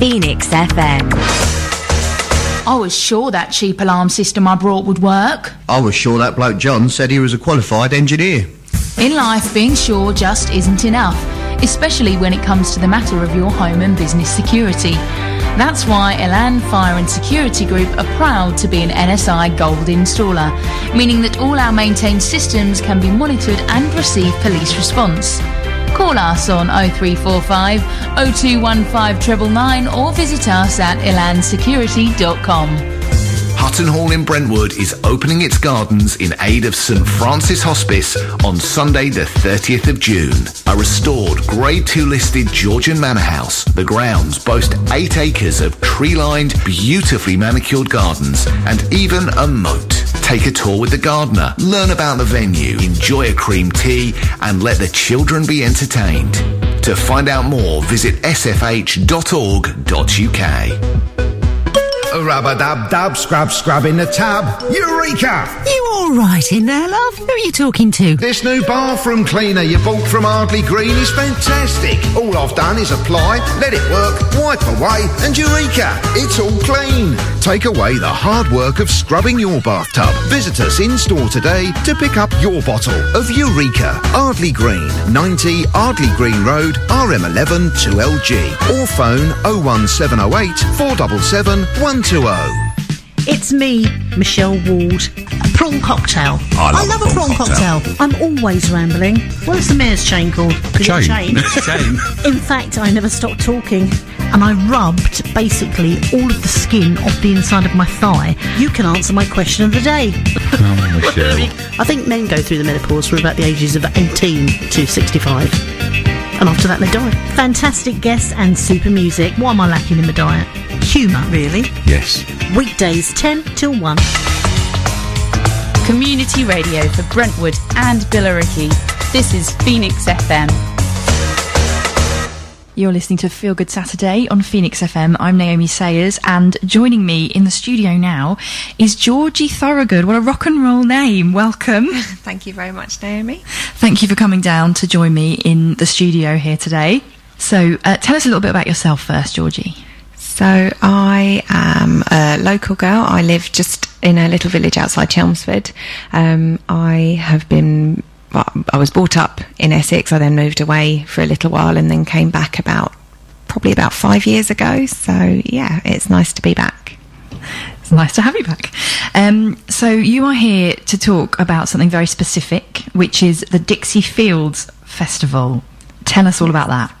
Phoenix F M. I was sure that cheap alarm system I brought would work. I was sure that bloke John said he was a qualified engineer. In life, being sure just isn't enough, especially when it comes to the matter of your home and business security. That's why Elan Fire and Security Group are proud to be an N S I Gold installer, meaning that all our maintained systems can be monitored and receive police response. Call us on oh three four five, oh two one five nine nine nine or visit us at elan security dot com. Hutton Hall in Brentwood is opening its gardens in aid of St Francis Hospice on Sunday the thirtieth of June. A restored Grade two listed Georgian manor house, the grounds boast eight acres of tree-lined, beautifully manicured gardens and even a moat. Take a tour with the gardener, learn about the venue, enjoy a cream tea and let the children be entertained. To find out more, visit s f h dot org dot u k. Rub-a-dub-dub, scrub-scrub in the tub. Eureka! You all right in there, love? Who are you talking to? This new bathroom cleaner you bought from Ardley Green is fantastic. All I've done is apply, let it work, wipe away, and eureka! It's all clean. Take away the hard work of scrubbing your bathtub. Visit us in-store today to pick up your bottle of Eureka. Ardley Green, ninety Ardley Green Road, R M eleven two L G. Or phone oh one seven oh eight, four seven seven, one two two. It's me, Michelle Ward. A prawn cocktail. I love, I love a prawn, prawn cocktail. cocktail. I'm always rambling. What's the mayor's chain called? Chain. Chain. chain. In fact, I never stopped talking. And I rubbed, basically, all of the skin off the inside of my thigh. You can answer my question of the day. Oh, Michelle. I think men go through the menopause from about the ages of eighteen to sixty-five. And after that, they die. Fantastic guests and super music. What am I lacking in my diet? Humour, really? Yes. Weekdays ten till one. Community radio for Brentwood and Billericay. This is Phoenix F M. You're listening to Feel Good Saturday on Phoenix F M. I'm Naomi Sayers, and joining me in the studio now is Georgie Thorogood. What a rock and roll name. Welcome. Thank you very much, Naomi. Thank you for coming down to join me in the studio here today. So uh, tell us a little bit about yourself first, Georgie. So I am a local girl. I live just in a little village outside Chelmsford. Um, I have been, well, I was brought up in Essex. I then moved away for a little while and then came back about, probably about five years ago. So yeah, it's nice to be back. It's nice to have you back. Um, so you are here to talk about something very specific, which is the Dixie Fields Festival. Tell us all about that.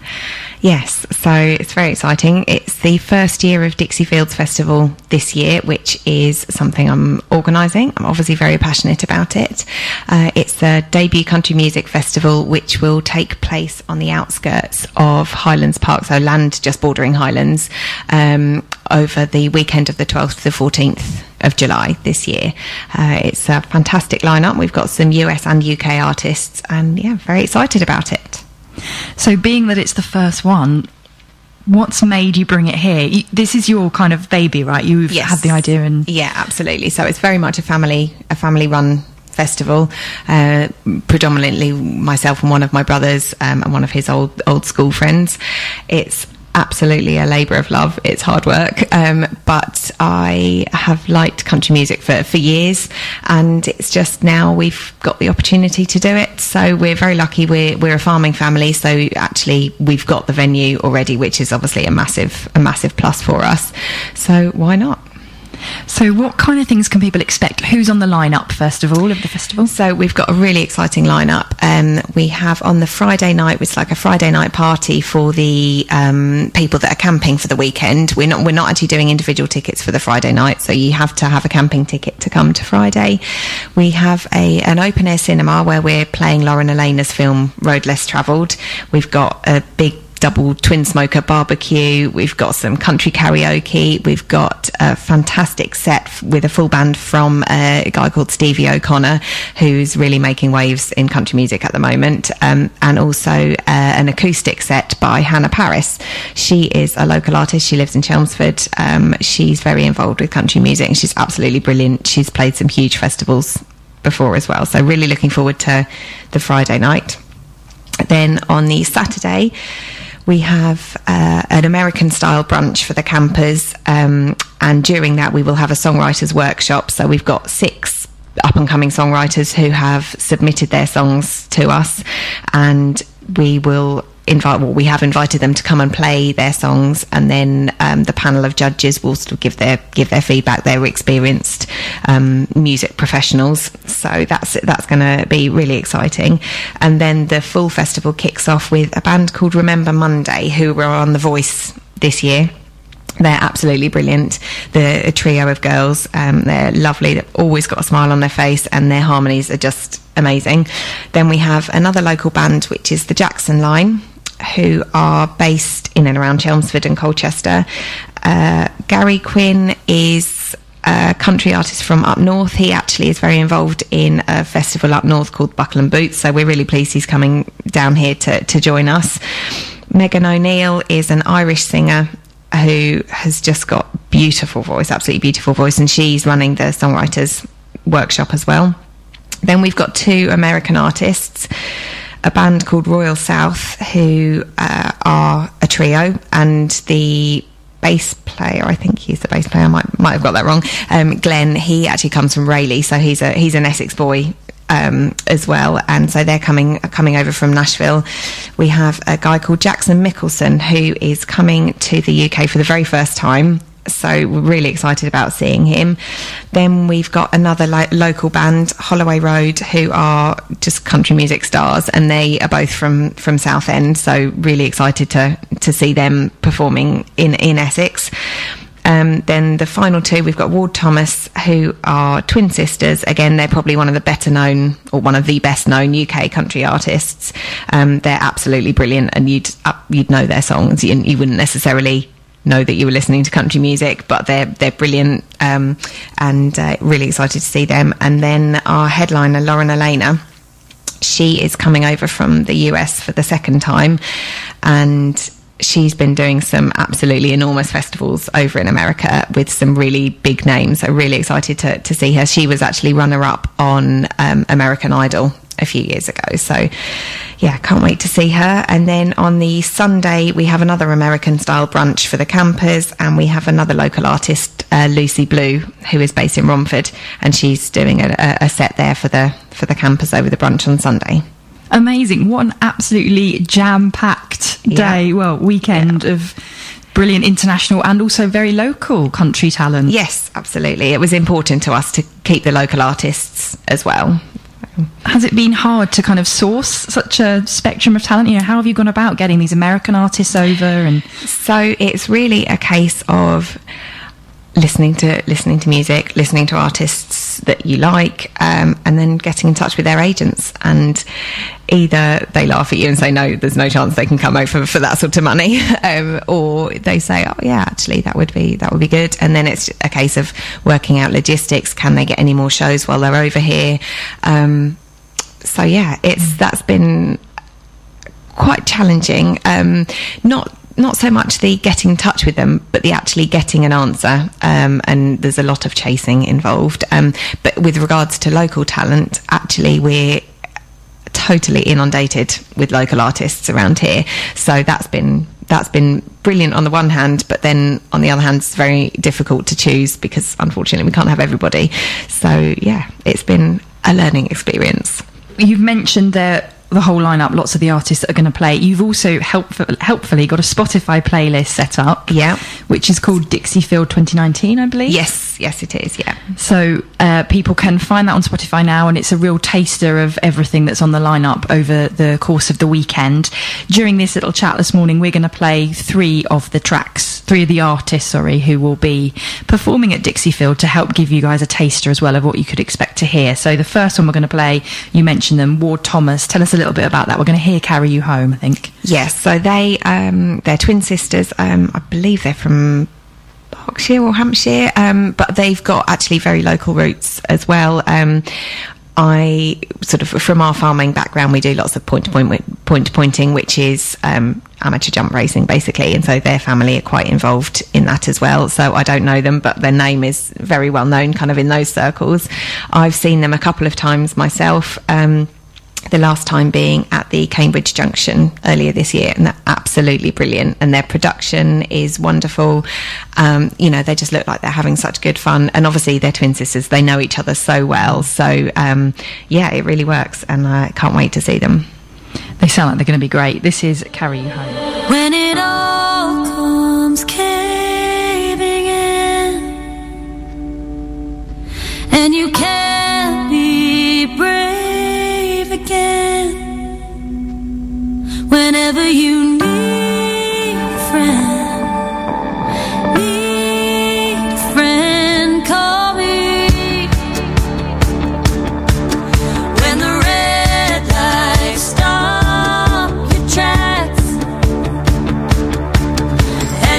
Yes, so it's very exciting. It's the first year of Dixie Fields Festival this year, which is something I'm organising. I'm obviously very passionate about it. Uh, it's the debut country music festival, which will take place on the outskirts of Highlands Park, so land just bordering Highlands, um, over the weekend of the twelfth to the fourteenth of July this year. Uh, it's a fantastic lineup. We've got some U S and U K artists, and yeah, very excited about it. So being that it's the first one, what's made you bring it here? You, this is your kind of baby, right? You've yes. had the idea and... Yeah, absolutely. So it's very much a family, a family-run festival. Uh, predominantly myself and one of my brothers um, and one of his old, old school friends. It's absolutely a labour of love. It's hard work. Um, but I have liked country music for, for years, and it's just now we've got the opportunity to do it. So we're very lucky. We're, we're a farming family. So actually we've got the venue already, which is obviously a massive, a massive plus for us. So why not? So what kind of things can people expect? Who's on the lineup, first of all, of the festival? So we've got a really exciting lineup. Um, we have on the Friday night, it's like a Friday night party for the um, people that are camping for the weekend. We're not we're not actually doing individual tickets for the Friday night, so you have to have a camping ticket to come to Friday. We have a an open air cinema where we're playing Lauren Elena's film Road Less Travelled. We've got a big double twin smoker barbecue. We've got some country karaoke. We've got a fantastic set with a full band from a guy called Stevie O'Connor, who's really making waves in country music at the moment, um, and also uh, an acoustic set by Hannah Paris. She is a local artist. She lives in Chelmsford. Um, she's very involved with country music and she's absolutely brilliant. She's played some huge festivals before as well, so really looking forward to the Friday night. Then on the Saturday we have uh, an American style brunch for the campers, um, and during that we will have a songwriters workshop. So we've got six up and coming songwriters who have submitted their songs to us, and we will invite, well, we have invited them to come and play their songs, and then um, the panel of judges will sort of give their give their feedback. They're experienced um, music professionals, so that's that's going to be really exciting. And then the full festival kicks off with a band called Remember Monday, who were on The Voice this year. They're absolutely brilliant. They're a trio of girls. Um, they're lovely. They've always got a smile on their face, and their harmonies are just amazing. Then we have another local band, which is the Jackson Line, who are based in and around Chelmsford and Colchester. Uh, Gary Quinn is a country artist from up north. He actually is very involved in a festival up north called Buckle and Boots, so we're really pleased he's coming down here to, to join us. Megan O'Neill is an Irish singer who has just got beautiful voice, absolutely beautiful voice, and she's running the songwriters workshop as well. Then we've got two American artists, a band called Royal South, who uh, are a trio, and the bass player, I think he's the bass player, I might might have got that wrong, um, Glenn, he actually comes from Rayleigh, so he's a he's an Essex boy um, as well, and so they're coming coming over from Nashville. We have a guy called Jackson Mickelson, who is coming to the U K for the very first time, so we're really excited about seeing him. Then we've got another lo- local band, Holloway Road, who are just country music stars, and they are both from from Southend, so really excited to to see them performing in in Essex. Um, then the final two, we've got Ward Thomas, who are twin sisters. Again, they're probably one of the better known, or one of the best known U K country artists. Um, they're absolutely brilliant, and you'd uh, you'd know their songs. You, you wouldn't necessarily know that you were listening to country music, but they're they're brilliant, um, and uh, really excited to see them. And then our headliner, Lauren Elena, she is coming over from the U S for the second time, and she's been doing some absolutely enormous festivals over in America with some really big names. So really excited to, to see her. She was actually runner-up on um, American Idol a few years ago, so yeah, can't wait to see her. And then on the Sunday we have another American style brunch for the campers, and we have another local artist, uh, Lucy Blue, who is based in Romford, and she's doing a, a set there for the for the campers over the brunch on Sunday. Amazing. What an absolutely jam-packed day, yeah. well weekend yeah. of brilliant international and also very local country talent. Yes, absolutely. It was important to us to keep the local artists as well. Has it been hard to kind of source such a spectrum of talent? You know, how have you gone about getting these American artists over? And so it's really a case of listening to listening to music, listening to artists that you like, um, and then getting in touch with their agents, and either they laugh at you and say no, there's no chance they can come over for that sort of money, um, or they say, oh yeah, actually that would be that would be good. And then it's a case of working out logistics. Can they get any more shows while they're over here? Um, so yeah, it's that's been quite challenging. Um, not. Not so much the getting in touch with them, but the actually getting an answer, um, and there's a lot of chasing involved. Um, but with regards to local talent, actually we're totally inundated with local artists around here, so that's been that's been brilliant on the one hand, but then on the other hand it's very difficult to choose because unfortunately we can't have everybody. So yeah, it's been a learning experience. You've mentioned that the whole lineup, lots of the artists that are going to play. You've also helpful, helpfully got a Spotify playlist set up, yeah, which is called Dixiefield twenty nineteen, I believe. Yes, yes, it is. Yeah. So uh, people can find that on Spotify now, and it's a real taster of everything that's on the lineup over the course of the weekend. During this little chat this morning, we're going to play three of the tracks, three of the artists, sorry, who will be performing at Dixiefield to help give you guys a taster as well of what you could expect to hear. So the first one we're going to play, you mentioned them, Ward Thomas. Tell us a little bit about that. We're going to hear Carry You Home, I think. Yes, so they um they're twin sisters. um I believe they're from Berkshire or Hampshire, um but they've got actually very local roots as well. um I sort of, from our farming background, we do lots of point to point point to pointing, which is um amateur jump racing basically, and so their family are quite involved in that as well. So I don't know them, but their name is very well known kind of in those circles. I've seen them a couple of times myself. um the last time being at the Cambridge Junction earlier this year, and they're absolutely brilliant, and their production is wonderful. Um, you know, they just look like they're having such good fun, and obviously they're twin sisters, they know each other so well, so um, yeah, it really works, and I uh, can't wait to see them. They sound like they're going to be great. This is Carry You Home. When it all comes caving in, and you can't be brave again, whenever you need a friend, need a friend, call me. When the red light stops,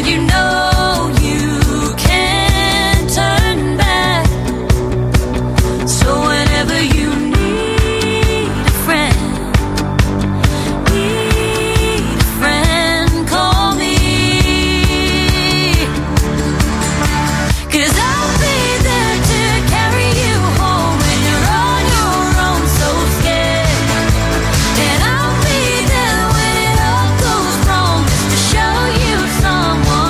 you know you can't turn back, so whenever you need a friend, need a friend, call me, 'cause I'll be there to carry you home when you're on your own, so scared, and I'll be there when it all goes wrong, just to show you someone.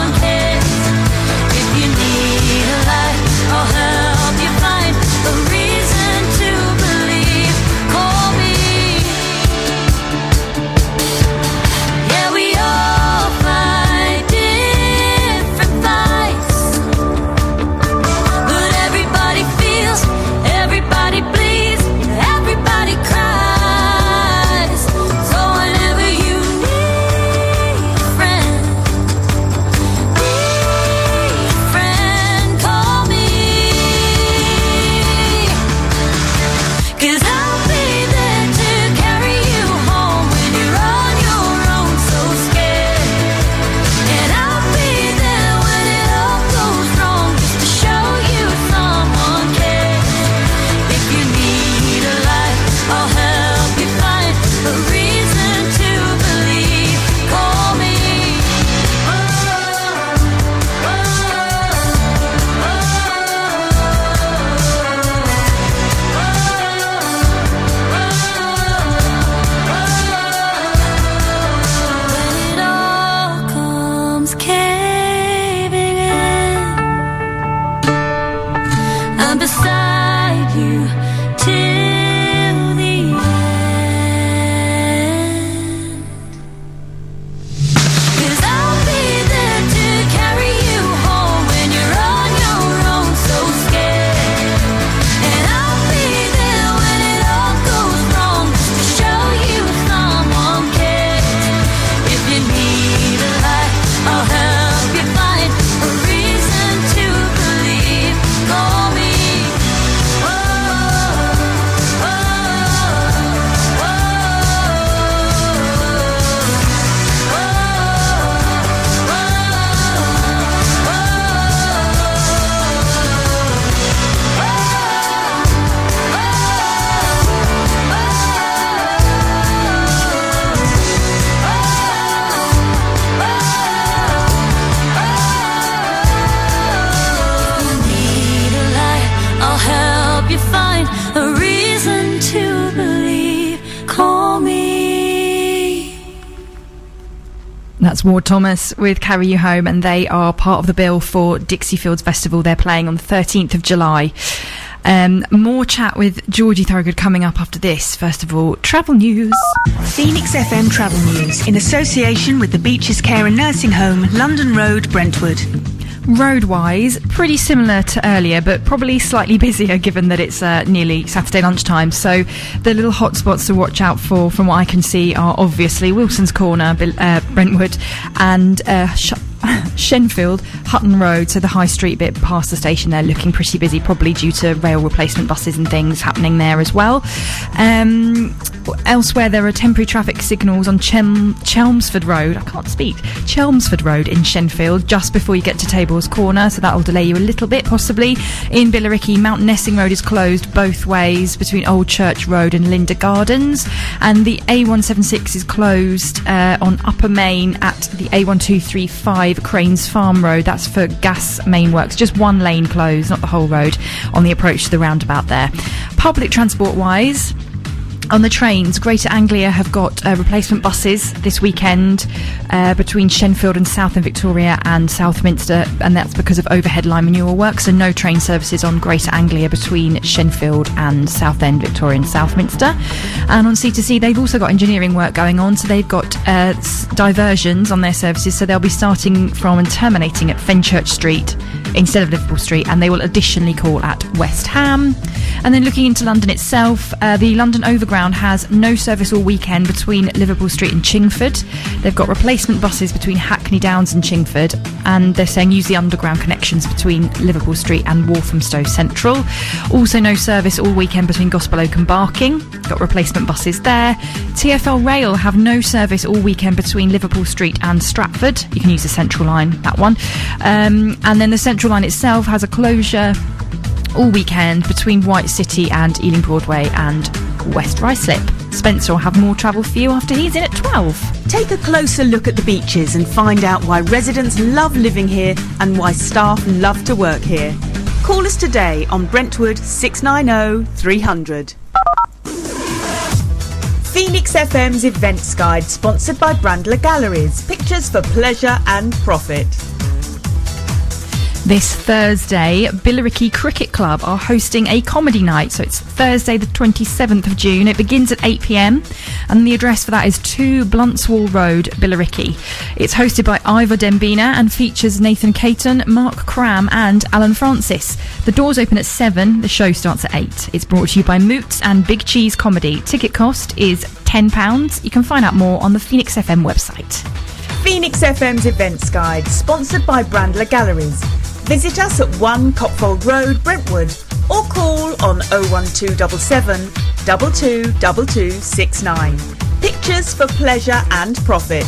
Ward Thomas with Carry You Home, and they are part of the bill for Dixie Fields Festival. They're playing on the thirteenth of July. Um, more chat with Georgie Thorogood coming up after this. First of all, travel news. Phoenix F M travel news in association with the Beaches Care and Nursing Home, London Road, Brentwood. Road-wise, pretty similar to earlier, but probably slightly busier given that it's uh, nearly Saturday lunchtime. So the little hotspots to watch out for, from what I can see, are obviously Wilson's Corner, uh, Brentwood, and uh, Sh- Shenfield, Hutton Road. So the High Street bit past the station there, looking pretty busy, probably due to rail replacement buses and things happening there as well. Um... Elsewhere, there are temporary traffic signals on Chelm- Chelmsford Road. I can't speak. Chelmsford Road in Shenfield, just before you get to Tables Corner, so that'll delay you a little bit, possibly. In Billericay, Mount Nessing Road is closed both ways between Old Church Road and Linda Gardens, and the A one seventy-six is closed uh, on Upper Main at the A one two three five Cranes Farm Road. That's for gas main works. Just one lane closed, not the whole road, on the approach to the roundabout there. Public transport-wise, On the trains, Greater Anglia have got uh, replacement buses this weekend uh, between Shenfield and Southend Victoria and Southminster, and that's because of overhead line renewal works, so no train services on Greater Anglia between Shenfield and Southend Victoria and Southminster. And on C two C, they've also got engineering work going on, so they've got uh, diversions on their services, so they'll be starting from and terminating at Fenchurch Street instead of Liverpool Street, and they will additionally call at West Ham. And then looking into London itself, uh, the London Overground has no service all weekend between Liverpool Street and Chingford. They've got replacement buses between Hackney Downs and Chingford, and they're saying use the underground connections between Liverpool Street and Walthamstow Central. Also no service all weekend between Gospel Oak and Barking, got replacement buses there. T F L Rail have no service all weekend between Liverpool Street and Stratford. You can use the Central Line, that one. Um, and then the Central Line itself has a closure all weekend between White City and Ealing Broadway and West Ruislip. Spencer will have more travel for you after he's in at twelve. Take a closer look at the beaches and find out why residents love living here and why staff love to work here. Call us today on Brentwood six nine zero three hundred. Phoenix F M's Events Guide, sponsored by Brandler Galleries. Pictures for pleasure and profit. This Thursday, Billericay Cricket Club are hosting a comedy night. So it's Thursday the twenty-seventh of June. It begins at eight p m and the address for that is two Bluntswall Road, Billericay. It's hosted by Ivor Dembina and features Nathan Caton, Mark Cram and Alan Francis. The doors open at seven, the show starts at eight. It's brought to you by Moots and Big Cheese Comedy. Ticket cost is ten pounds. You can find out more on the Phoenix F M website. Phoenix F M's Events Guide, sponsored by Brandler Galleries. Visit us at one Copfold Road, Brentwood, or call on oh one two seven seven, two two two two six nine. Pictures for pleasure and profit.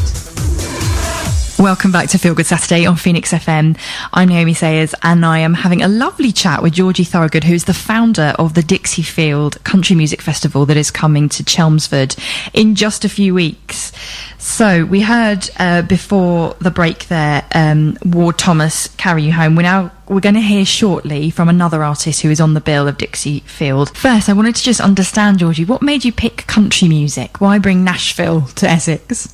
Welcome back to Feel Good Saturday on Phoenix F M. I'm Naomi Sayers and I am having a lovely chat with Georgie Thorogood, who's the founder of the Dixie Field Country Music Festival that is coming to Chelmsford in just a few weeks. So we heard uh, before the break there, um, Ward Thomas, Carry You Home. We're now we're going to hear shortly from another artist who is on the bill of Dixie Field. First, I wanted to just understand, Georgie, what made you pick country music? Why bring Nashville to Essex?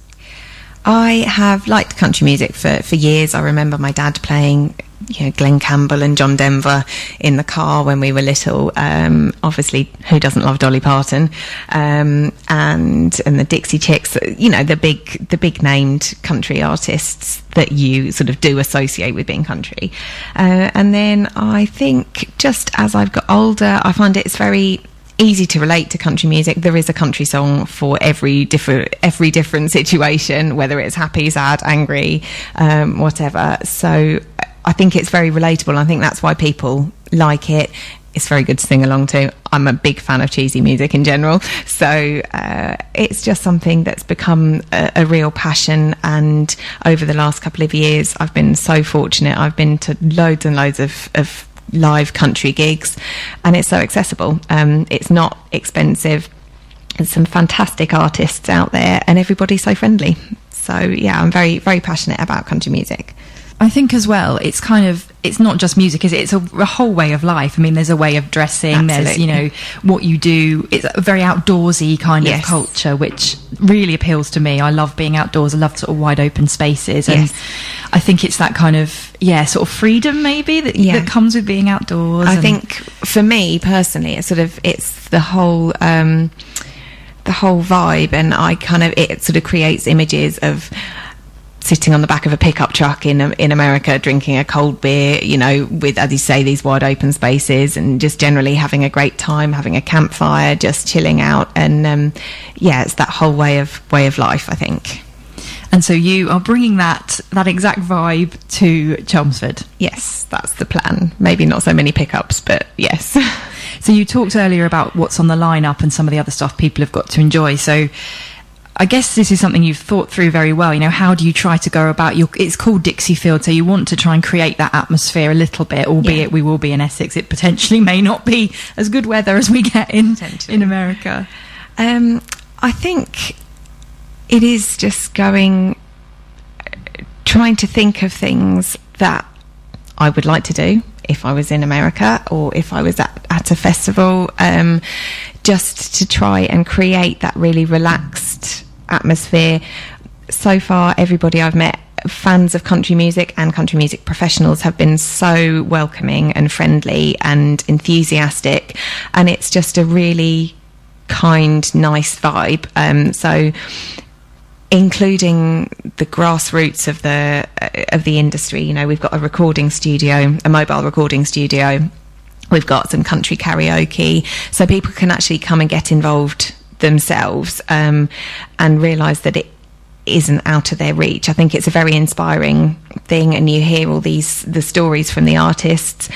I have liked country music for, for years. I remember my dad playing, you know, Glen Campbell and John Denver in the car when we were little. Um, obviously, who doesn't love Dolly Parton? Um, and and the Dixie Chicks, you know, the big the big named country artists that you sort of do associate with being country. Uh, and then I think just as I've got older, I find it's very easy to relate to country music. There is a country song for every different every different situation, whether it's happy, sad, angry, um, whatever. So I think it's very relatable. I think that's why people like it. It's very good to sing along to. I'm a big fan of cheesy music in general. So uh, it's just something that's become a, a real passion. And over the last couple of years, I've been so fortunate. I've been to loads and loads of, of live country gigs, and it's so accessible. Um it's not expensive. There's some fantastic artists out there and everybody's so friendly. So yeah, I'm very very passionate about country music. I think as well, it's kind of, it's not just music, is it? It's a, a whole way of life. I mean, there's a way of dressing. Absolutely. There's, you know, what you do. It's a very outdoorsy kind yes. of culture, which really appeals to me. I love being outdoors. I love sort of wide open spaces. And yes. I think it's that kind of, yeah, sort of freedom maybe that, yeah. that comes with being outdoors. I and think for me personally, it's sort of, it's the whole... Um, the whole vibe, and I kind of, it sort of creates images of sitting on the back of a pickup truck in in America, drinking a cold beer, you know, with, as you say, these wide open spaces, and just generally having a great time, having a campfire, just chilling out. And um, yeah, it's that whole way of way of life, I think. And so you are bringing that that exact vibe to Chelmsford. Yes, that's the plan. Maybe not so many pickups, but yes. So you talked earlier about what's on the lineup and some of the other stuff people have got to enjoy. So I guess this is something you've thought through very well. You know, how do you try to go about your... It's called Dixie Field, so you want to try and create that atmosphere a little bit, albeit yeah. we will be in Essex. It potentially may not be as good weather as we get in in America. Um, I think it is just going... Trying to think of things that I would like to do if I was in America or if I was at, at a festival. Um, just to try and create that really relaxed atmosphere. So far, everybody I've met, fans of country music and country music professionals, have been so welcoming and friendly and enthusiastic, and it's just a really kind, nice vibe. Um, so including the grassroots of the uh, of the industry, you know, we've got a recording studio, a mobile recording studio, we've got some country karaoke, so people can actually come and get involved themselves, um, and realise that it isn't out of their reach. I think it's a very inspiring thing, and you hear all these the stories from the artists,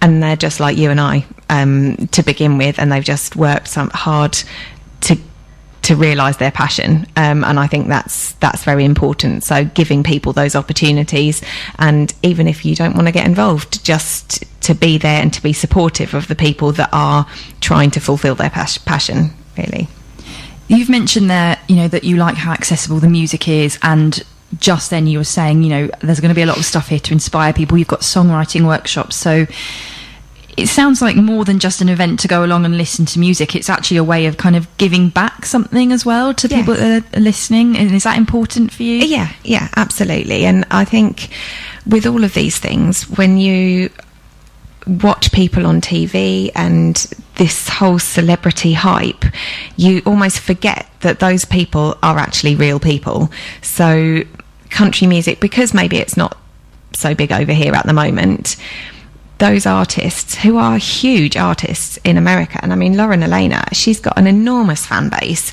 and they're just like you and I um, to begin with, and they've just worked some hard to to realise their passion, um, and I think that's that's very important. So giving people those opportunities, and even if you don't want to get involved, just to be there and to be supportive of the people that are trying to fulfil their pas- passion really. You've mentioned there, you know, that you like how accessible the music is, and just then you were saying, you know, there's going to be a lot of stuff here to inspire people. You've got songwriting workshops, so it sounds like more than just an event to go along and listen to music. It's actually a way of kind of giving back something as well to yes. people that are listening. And is that important for you? Yeah, yeah, absolutely. And I think with all of these things, when you watch people on T V and this whole celebrity hype, you almost forget that those people are actually real people. So country music, because maybe it's not so big over here at the moment, those artists who are huge artists in America, and I mean Lauren Elena, she's got an enormous fan base,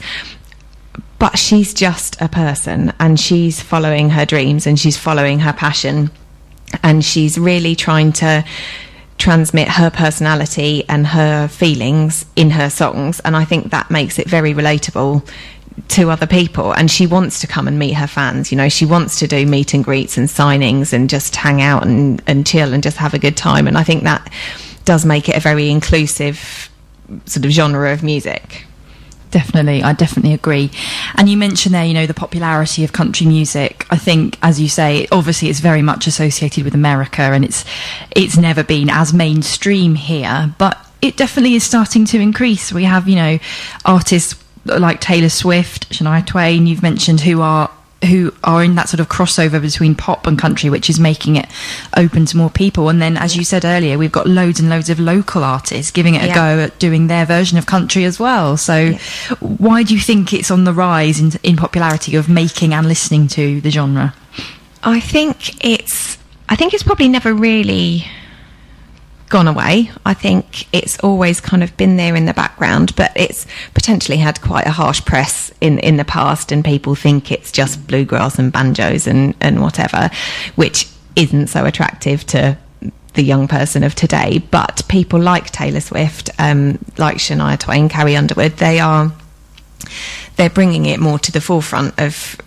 but she's just a person, and she's following her dreams, and she's following her passion, and she's really trying to transmit her personality and her feelings in her songs, and I think that makes it very relatable to other people. And she wants to come and meet her fans, you know, she wants to do meet and greets and signings and just hang out and, and chill and just have a good time, and I think that does make it a very inclusive sort of genre of music. Definitely, I definitely agree. And you mentioned there, you know, the popularity of country music. I think, as you say, obviously it's very much associated with America, and it's it's never been as mainstream here, but it definitely is starting to increase. We have, you know, artists like Taylor Swift, Shania Twain, you've mentioned, who are who are in that sort of crossover between pop and country, which is making it open to more people. And then, as you said earlier, we've got loads and loads of local artists giving it a yeah. go at doing their version of country as well. So yeah. why do you think it's on the rise in, in popularity of making and listening to the genre? I think it's I think it's probably never really gone away. I think it's always kind of been there in the background, but it's potentially had quite a harsh press in in the past, and people think it's just bluegrass and banjos and and whatever, which isn't so attractive to the young person of today. But people like Taylor Swift, um like Shania Twain, Carrie Underwood, they are they're bringing it more to the forefront of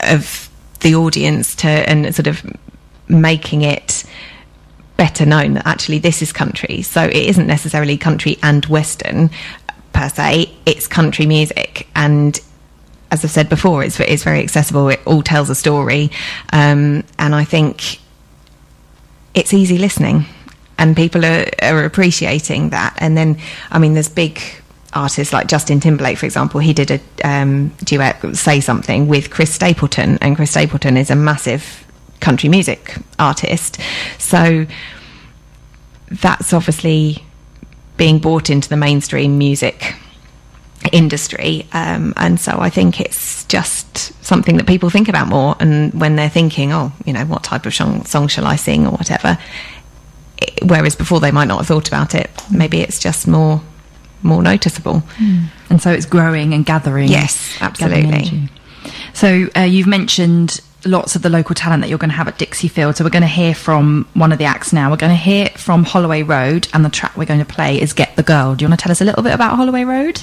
of the audience to and sort of making it better known that actually this is country. So it isn't necessarily country and western per se, it's country music, and as I've said before, it's it's very accessible, it all tells a story, um and I think it's easy listening, and people are, are appreciating that. And then I mean there's big artists like Justin Timberlake, for example. He did a um duet, Say Something, with Chris Stapleton, and Chris Stapleton is a massive country music artist, so that's obviously being brought into the mainstream music industry, um, and so I think it's just something that people think about more. And when they're thinking, oh, you know, what type of song, song shall I sing or whatever, it, whereas before they might not have thought about it, maybe it's just more more noticeable. Mm. And so it's growing and gathering. Yes, absolutely. So uh, you've mentioned lots of the local talent that you're going to have at Dixie Field, so we're going to hear from one of the acts now. We're going to hear from Holloway Road, and the track we're going to play is Get the Girl. Do you want to tell us a little bit about Holloway Road?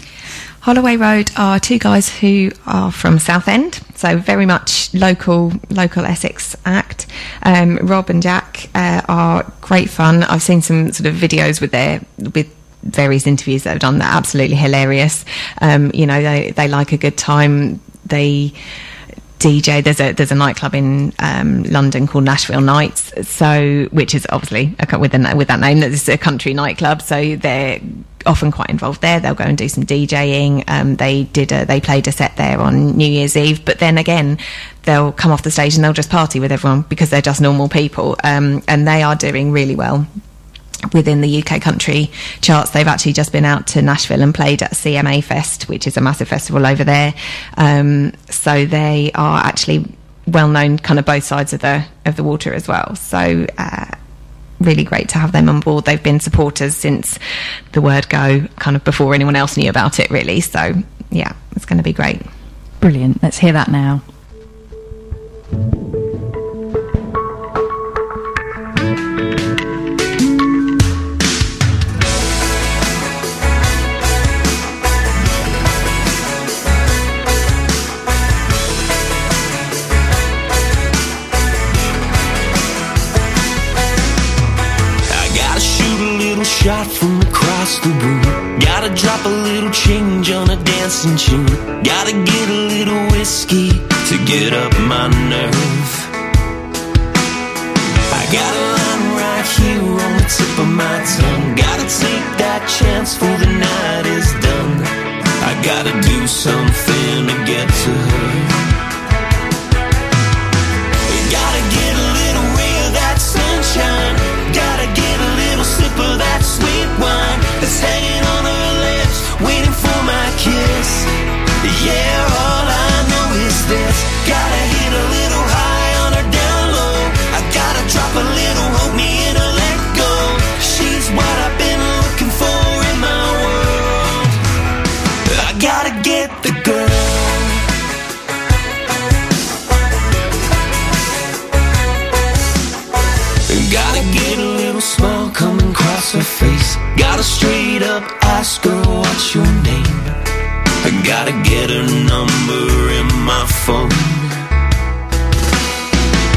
Holloway Road are two guys who are from Southend, so very much local local Essex act. um Rob and Jack uh, are great fun. I've seen some sort of videos with their with various interviews that I've done. They're absolutely hilarious. Um you know, they they like a good time. They D J. There's a there's a nightclub in um, London called Nashville Nights, so which is obviously a, with a, with that name, it's a country nightclub. So they're often quite involved there. They'll go and do some DJing. Um, they did a, they played a set there on New Year's Eve, but then again, they'll come off the stage and they'll just party with everyone because they're just normal people, um, and they are doing really well within the U K country charts. They've actually just been out to Nashville and played at C M A Fest, which is a massive festival over there. Um, so they are actually well known, kind of both sides of the of the water as well. So uh, really great to have them on board. They've been supporters since the word go, kind of before anyone else knew about it, really. So yeah, it's going to be great. Brilliant. Let's hear that now. Shot from across the room. Gotta drop a little change on a dancing tune. Gotta get a little whiskey to get up my nerve. I got a line right here on the tip of my tongue. Gotta take that chance for the night is done. I gotta do something to get to her. Gotta get a little ray of that sunshine. Gotta get a little sip of that sweet wine that's hanging on her lips, waiting for my kiss. Yeah, all I know is this. Gotta hit a little high on her down low. I gotta drop a little, hold me in a let go. She's what I've been looking for in my world. I gotta get the girl. Gotta get a little smile coming across her face. Gotta straight up ask her what's your name. I gotta get her number in my phone.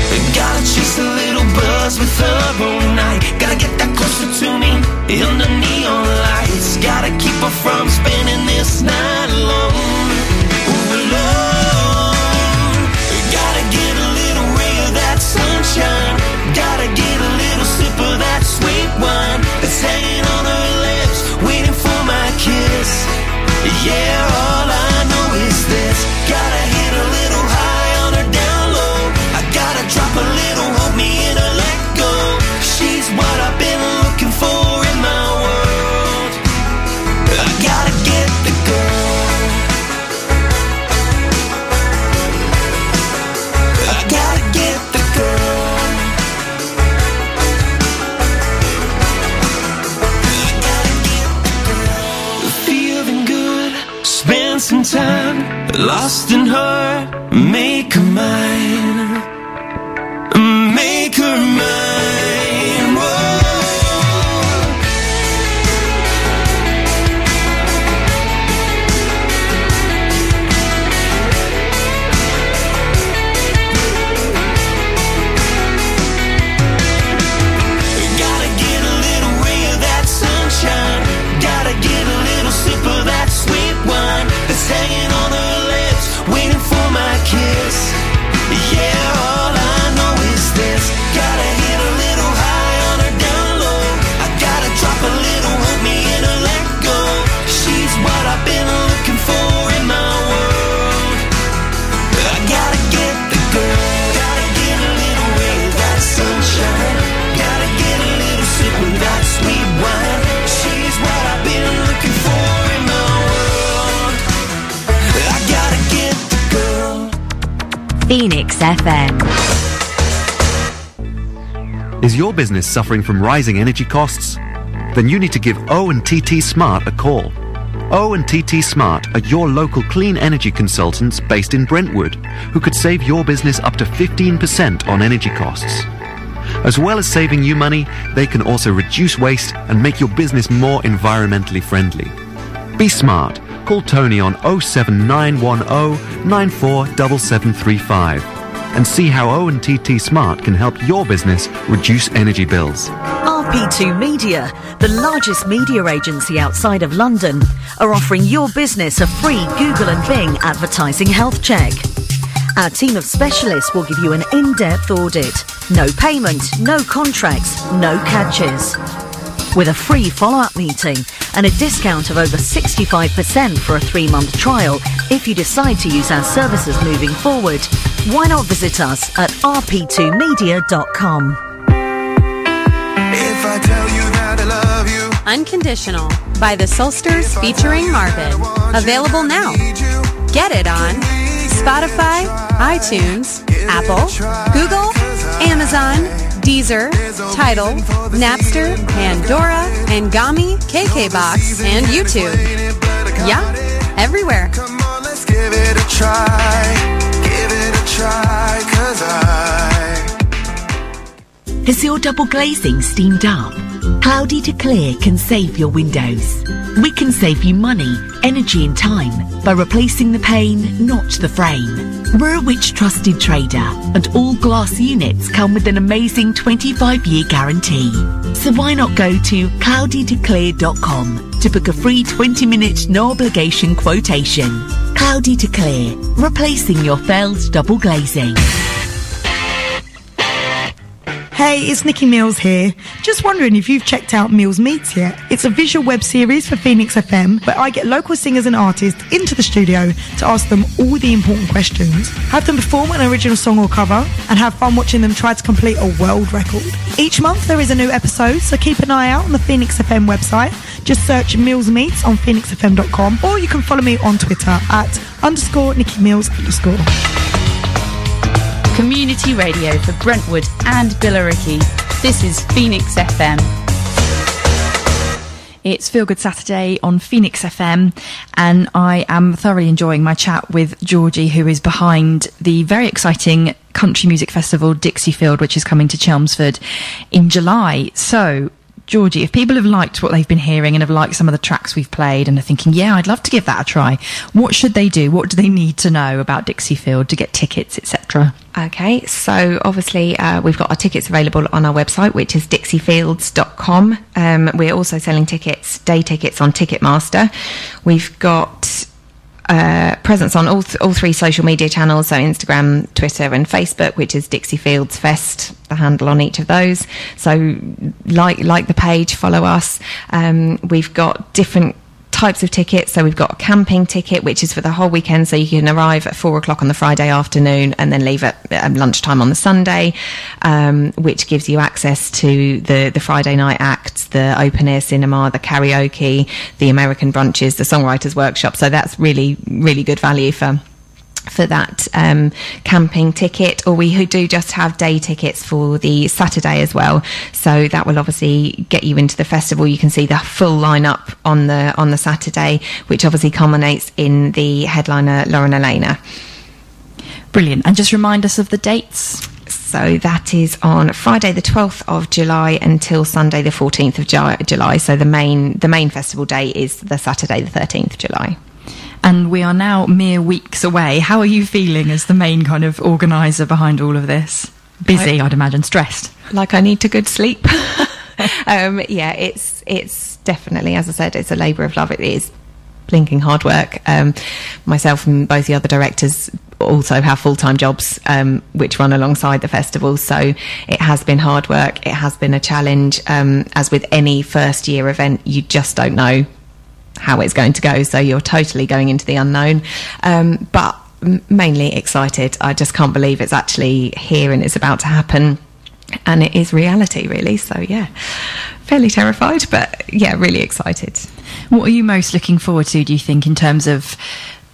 I gotta chase a little buzz with her all night. Gotta get that closer to me in the neon lights. Gotta keep her from spending this night alone. Ooh, alone. Gotta get a little ray of that sunshine. Gotta get a little sip of that sweet wine that's hanging on her lips, waiting for my kiss. Yeah, all I know is this. Gotta hit a little high on her down low. I gotta drop a little, hold me in a let go. She's what I've been looking for in my world. I gotta get the girl. I gotta get the girl. Some time lost in her, make her mine, make her mine. Whoa. Gotta get a little ray of that sunshine. Gotta get a little sip of that sweet wine. Hanging on her lips, waiting for my kiss. Yeah, all I know is this. Gotta hit a little high on her down low. I gotta drop a little, hold me in a let go. She's what I've been looking for in my world. I gotta get the girl. Gotta get a little ray of that sunshine. Gotta get a little sip of that sweet wine. She's what I've been looking for. Phoenix F M. Is your business suffering from rising energy costs? Then you need to give O and T T Smart a call. O and T T Smart are your local clean energy consultants based in Brentwood who could save your business up to fifteen percent on energy costs. As well as saving you money, they can also reduce waste and make your business more environmentally friendly. Be smart. Call Tony on oh seven nine one oh nine four seven seven three five and see how O and T T Smart can help your business reduce energy bills. R P two Media, the largest media agency outside of London, are offering your business a free Google and Bing advertising health check. Our team of specialists will give you an in-depth audit. No payment, no contracts, no catches. With a free follow-up meeting and a discount of over sixty-five percent for a three-month trial, if you decide to use our services moving forward, why not visit us at r p two media dot com. If I tell you that I love you. Unconditional by the Soulsters featuring Marvin. Available now. Get it on Spotify, iTunes, Apple, Google, Amazon, Deezer, Tidal, Napster, Pandora, Ngami, KKBox, and YouTube. Yeah, everywhere. Come on, let's give it a try. Give it a try, 'cause I... Is your double glazing steamed up? Cloudy to Clear can save your windows. We can save you money, energy and time by replacing the pane, not the frame. We're a Which trusted trader, and all glass units come with an amazing twenty-five year guarantee. So why not go to cloudy to clear dot com to book a free twenty minute no obligation quotation. Cloudy to Clear, replacing your failed double glazing. Hey, it's Nikki Mills here. Just wondering if you've checked out Mills Meets yet. It's a visual web series for Phoenix F M where I get local singers and artists into the studio to ask them all the important questions, have them perform an original song or cover, and have fun watching them try to complete a world record. Each month there is a new episode, so keep an eye out on the Phoenix F M website. Just search Mills Meets on phoenix f m dot com, or you can follow me on Twitter at underscore Nikki Mills underscore. Community radio for Brentwood and Billericay. This is Phoenix F M. It's Feel Good Saturday on Phoenix F M, and I am thoroughly enjoying my chat with Georgie, who is behind the very exciting country music festival Dixiefield, which is coming to Chelmsford in July. So, Georgie, if people have liked what they've been hearing and have liked some of the tracks we've played and are thinking, yeah, I'd love to give that a try, what should they do? What do they need to know about Dixiefield to get tickets, et cetera? Okay, so obviously uh, we've got our tickets available on our website, which is dixiefields dot com. Um, we're also selling tickets, day tickets on Ticketmaster. We've got uh, presence on all, th- all three social media channels, so Instagram, Twitter and Facebook, which is Dixiefields Fest, the handle on each of those. So like, like the page, follow us. Um, we've got different types of tickets, so we've got a camping ticket, which is for the whole weekend, so you can arrive at four o'clock on the Friday afternoon and then leave at um, lunchtime on the Sunday, um, which gives you access to the the Friday night acts, the open air cinema, the karaoke, the American brunches, the songwriters workshop. So that's really really good value for for that um camping ticket. Or we who do just have day tickets for the Saturday as well, so that will obviously get you into the festival. You can see the full lineup on the on the Saturday, which obviously culminates in the headliner Lauren Elena. Brilliant. And just remind us of the dates. So that is on Friday the twelfth of July until Sunday the fourteenth of July. So the main the main festival day is the Saturday the thirteenth of July. And we are now mere weeks away. How are you feeling as the main kind of organiser behind all of this? Busy, I, I'd imagine. Stressed. Like I need to good sleep. um, yeah, it's it's definitely, as I said, it's a labour of love. It is blinking hard work. Um, myself and both the other directors also have full-time jobs um, which run alongside the festival, so it has been hard work. It has been a challenge. Um, as with any first-year event, you just don't know how it's going to go, so you're totally going into the unknown, um but mainly excited. I just can't believe it's actually here and it's about to happen, and it is reality really. So yeah, fairly terrified, but yeah, really excited. What are you most looking forward to, do you think, in terms of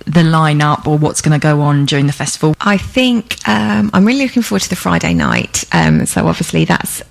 the lineup or what's going to go on during the festival? I think um I'm really looking forward to the Friday night, um so obviously that's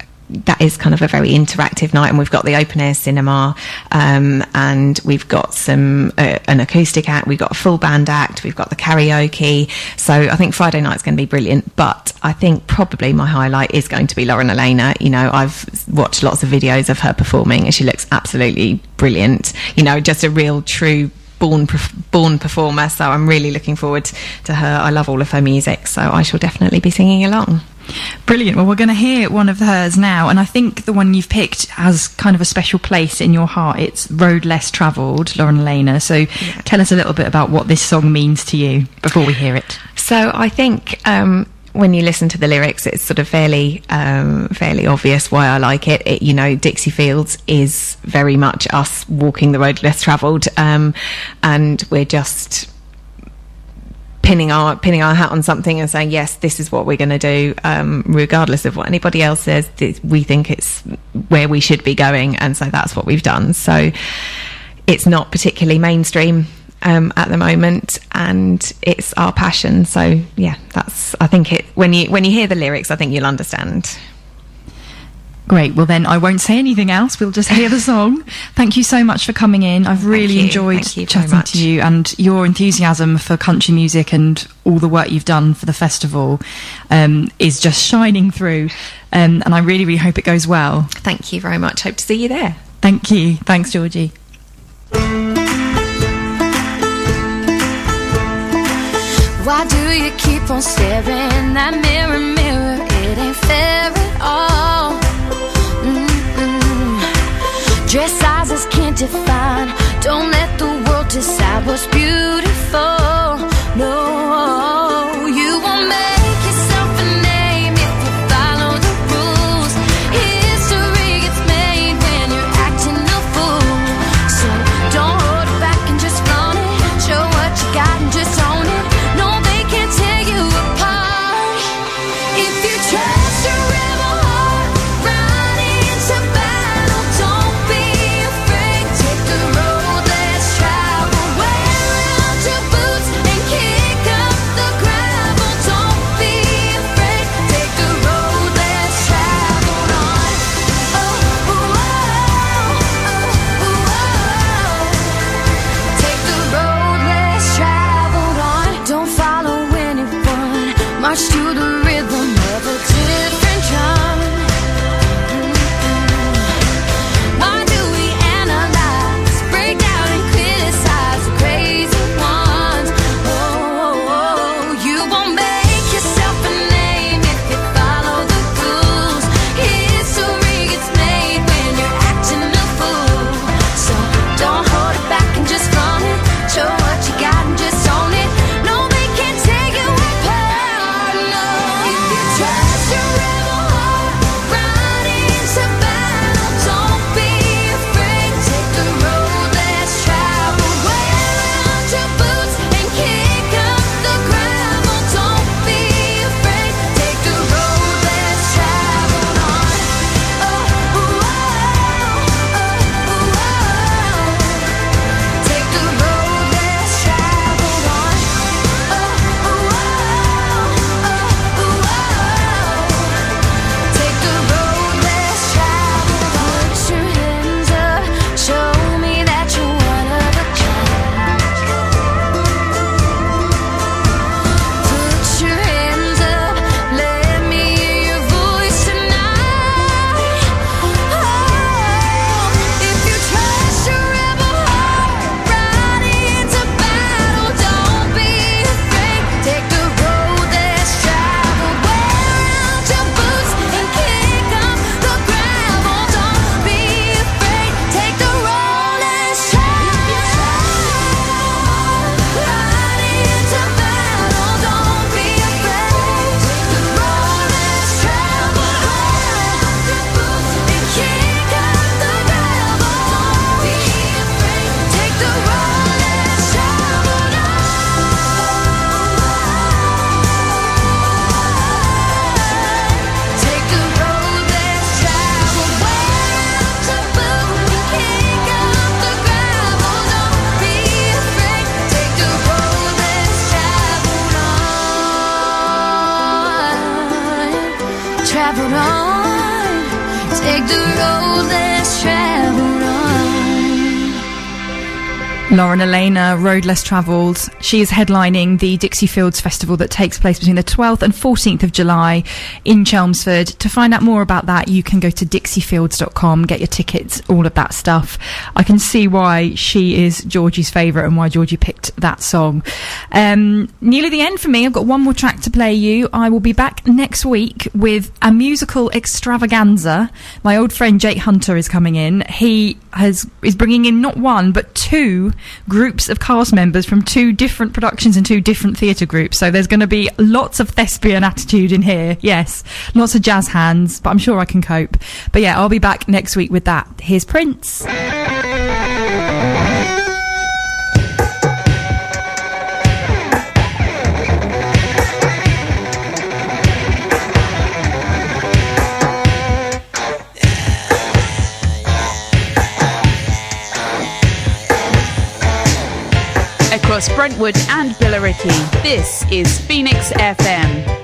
that is kind of a very interactive night, and we've got the open air cinema, um, and we've got some uh, an acoustic act, we've got a full band act, we've got the karaoke. So I think Friday night's going to be brilliant, but I think probably my highlight is going to be Lauren Elena. You know, I've watched lots of videos of her performing and she looks absolutely brilliant, you know, just a real true born born performer. So I'm really looking forward to her. I love all of her music, so I shall definitely be singing along. Brilliant. Well, we're going to hear one of hers now, and I think the one you've picked has kind of a special place in your heart. It's Road Less Travelled, Lauren Elena. So yeah, tell us a little bit about what this song means to you before we hear it. So So I think um, when you listen to the lyrics, it's sort of fairly um, fairly obvious why I like it. It, you know, Dixie Fields is very much us walking the road less travelled, um, and we're just pinning our pinning our hat on something and saying, yes, this is what we're going to do, um, regardless of what anybody else says. We think it's where we should be going, and so that's what we've done. So it's not particularly mainstream Um, at the moment, and it's our passion. So yeah, that's, I think it, when you when you hear the lyrics, I think you'll understand. Great, well then I won't say anything else, we'll just hear the song. Thank you so much for coming in. I've really enjoyed chatting to you, and your enthusiasm for country music and all the work you've done for the festival um, is just shining through, um, and I really really hope it goes well. Thank you very much, hope to see you there. Thank you, thanks Georgie. Why do you keep on staring at mirror, mirror? It ain't fair at all. Mm-mm. Dress sizes can't define. Don't let the world decide what's beautiful. No, you won't make yourself a name if you follow the rules. History gets made when you're acting a fool. So don't hold it back and just flaunt it. Show what you got and just own it. Lauren Elena, Road Less Travelled. She is headlining the Dixie Fields Festival that takes place between the twelfth and fourteenth of July in Chelmsford. To find out more about that, you can go to dixie fields dot com, get your tickets, all of that stuff. I can see why she is Georgie's favourite and why Georgie picked that song. Um, nearly the end for me. I've got one more track to play you. I will be back next week with a musical extravaganza. My old friend Jake Hunter is coming in. He has is bringing in not one, but two groups of cast members from two different productions and two different theatre groups. So there's going to be lots of thespian attitude in here. Yes, lots of jazz hands, but I'm sure I can cope. But yeah, I'll be back next week with that. Here's Prince. Brentwood and Billericay. This is Phoenix F M.